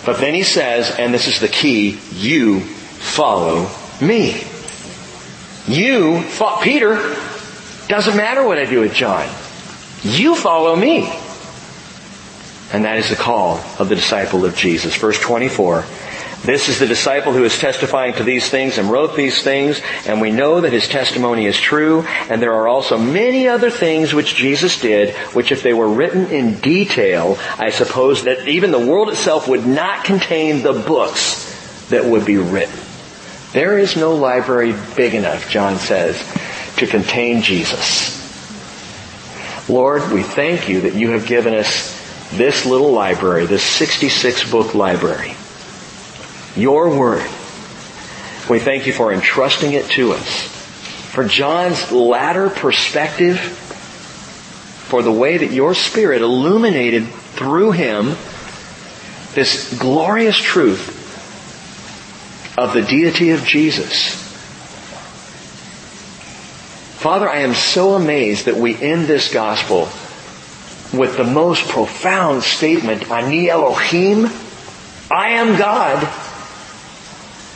But then he says, and this is the key, you follow me. You, fo- Peter, doesn't matter what I do with John. You follow me. And that is the call of the disciple of Jesus. Verse twenty-four. This is the disciple who is testifying to these things and wrote these things, and we know that his testimony is true, and there are also many other things which Jesus did, which if they were written in detail, I suppose that even the world itself would not contain the books that would be written. There is no library big enough, John says, to contain Jesus. Lord, we thank you that you have given us this little library, this sixty-six book library. Your Word. We thank you for entrusting it to us. For John's latter perspective, for the way that your Spirit illuminated through him this glorious truth of the deity of Jesus. Father, I am so amazed that we end this gospel with the most profound statement, Ani Elohim, I am God,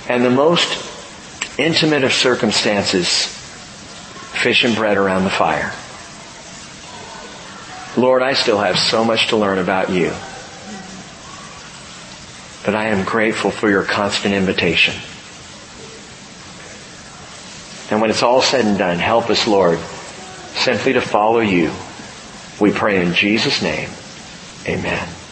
and the most intimate of circumstances, fish and bread around the fire. Lord, I still have so much to learn about you. But I am grateful for your constant invitation. And when it's all said and done, help us, Lord, simply to follow you. We pray in Jesus' name. Amen.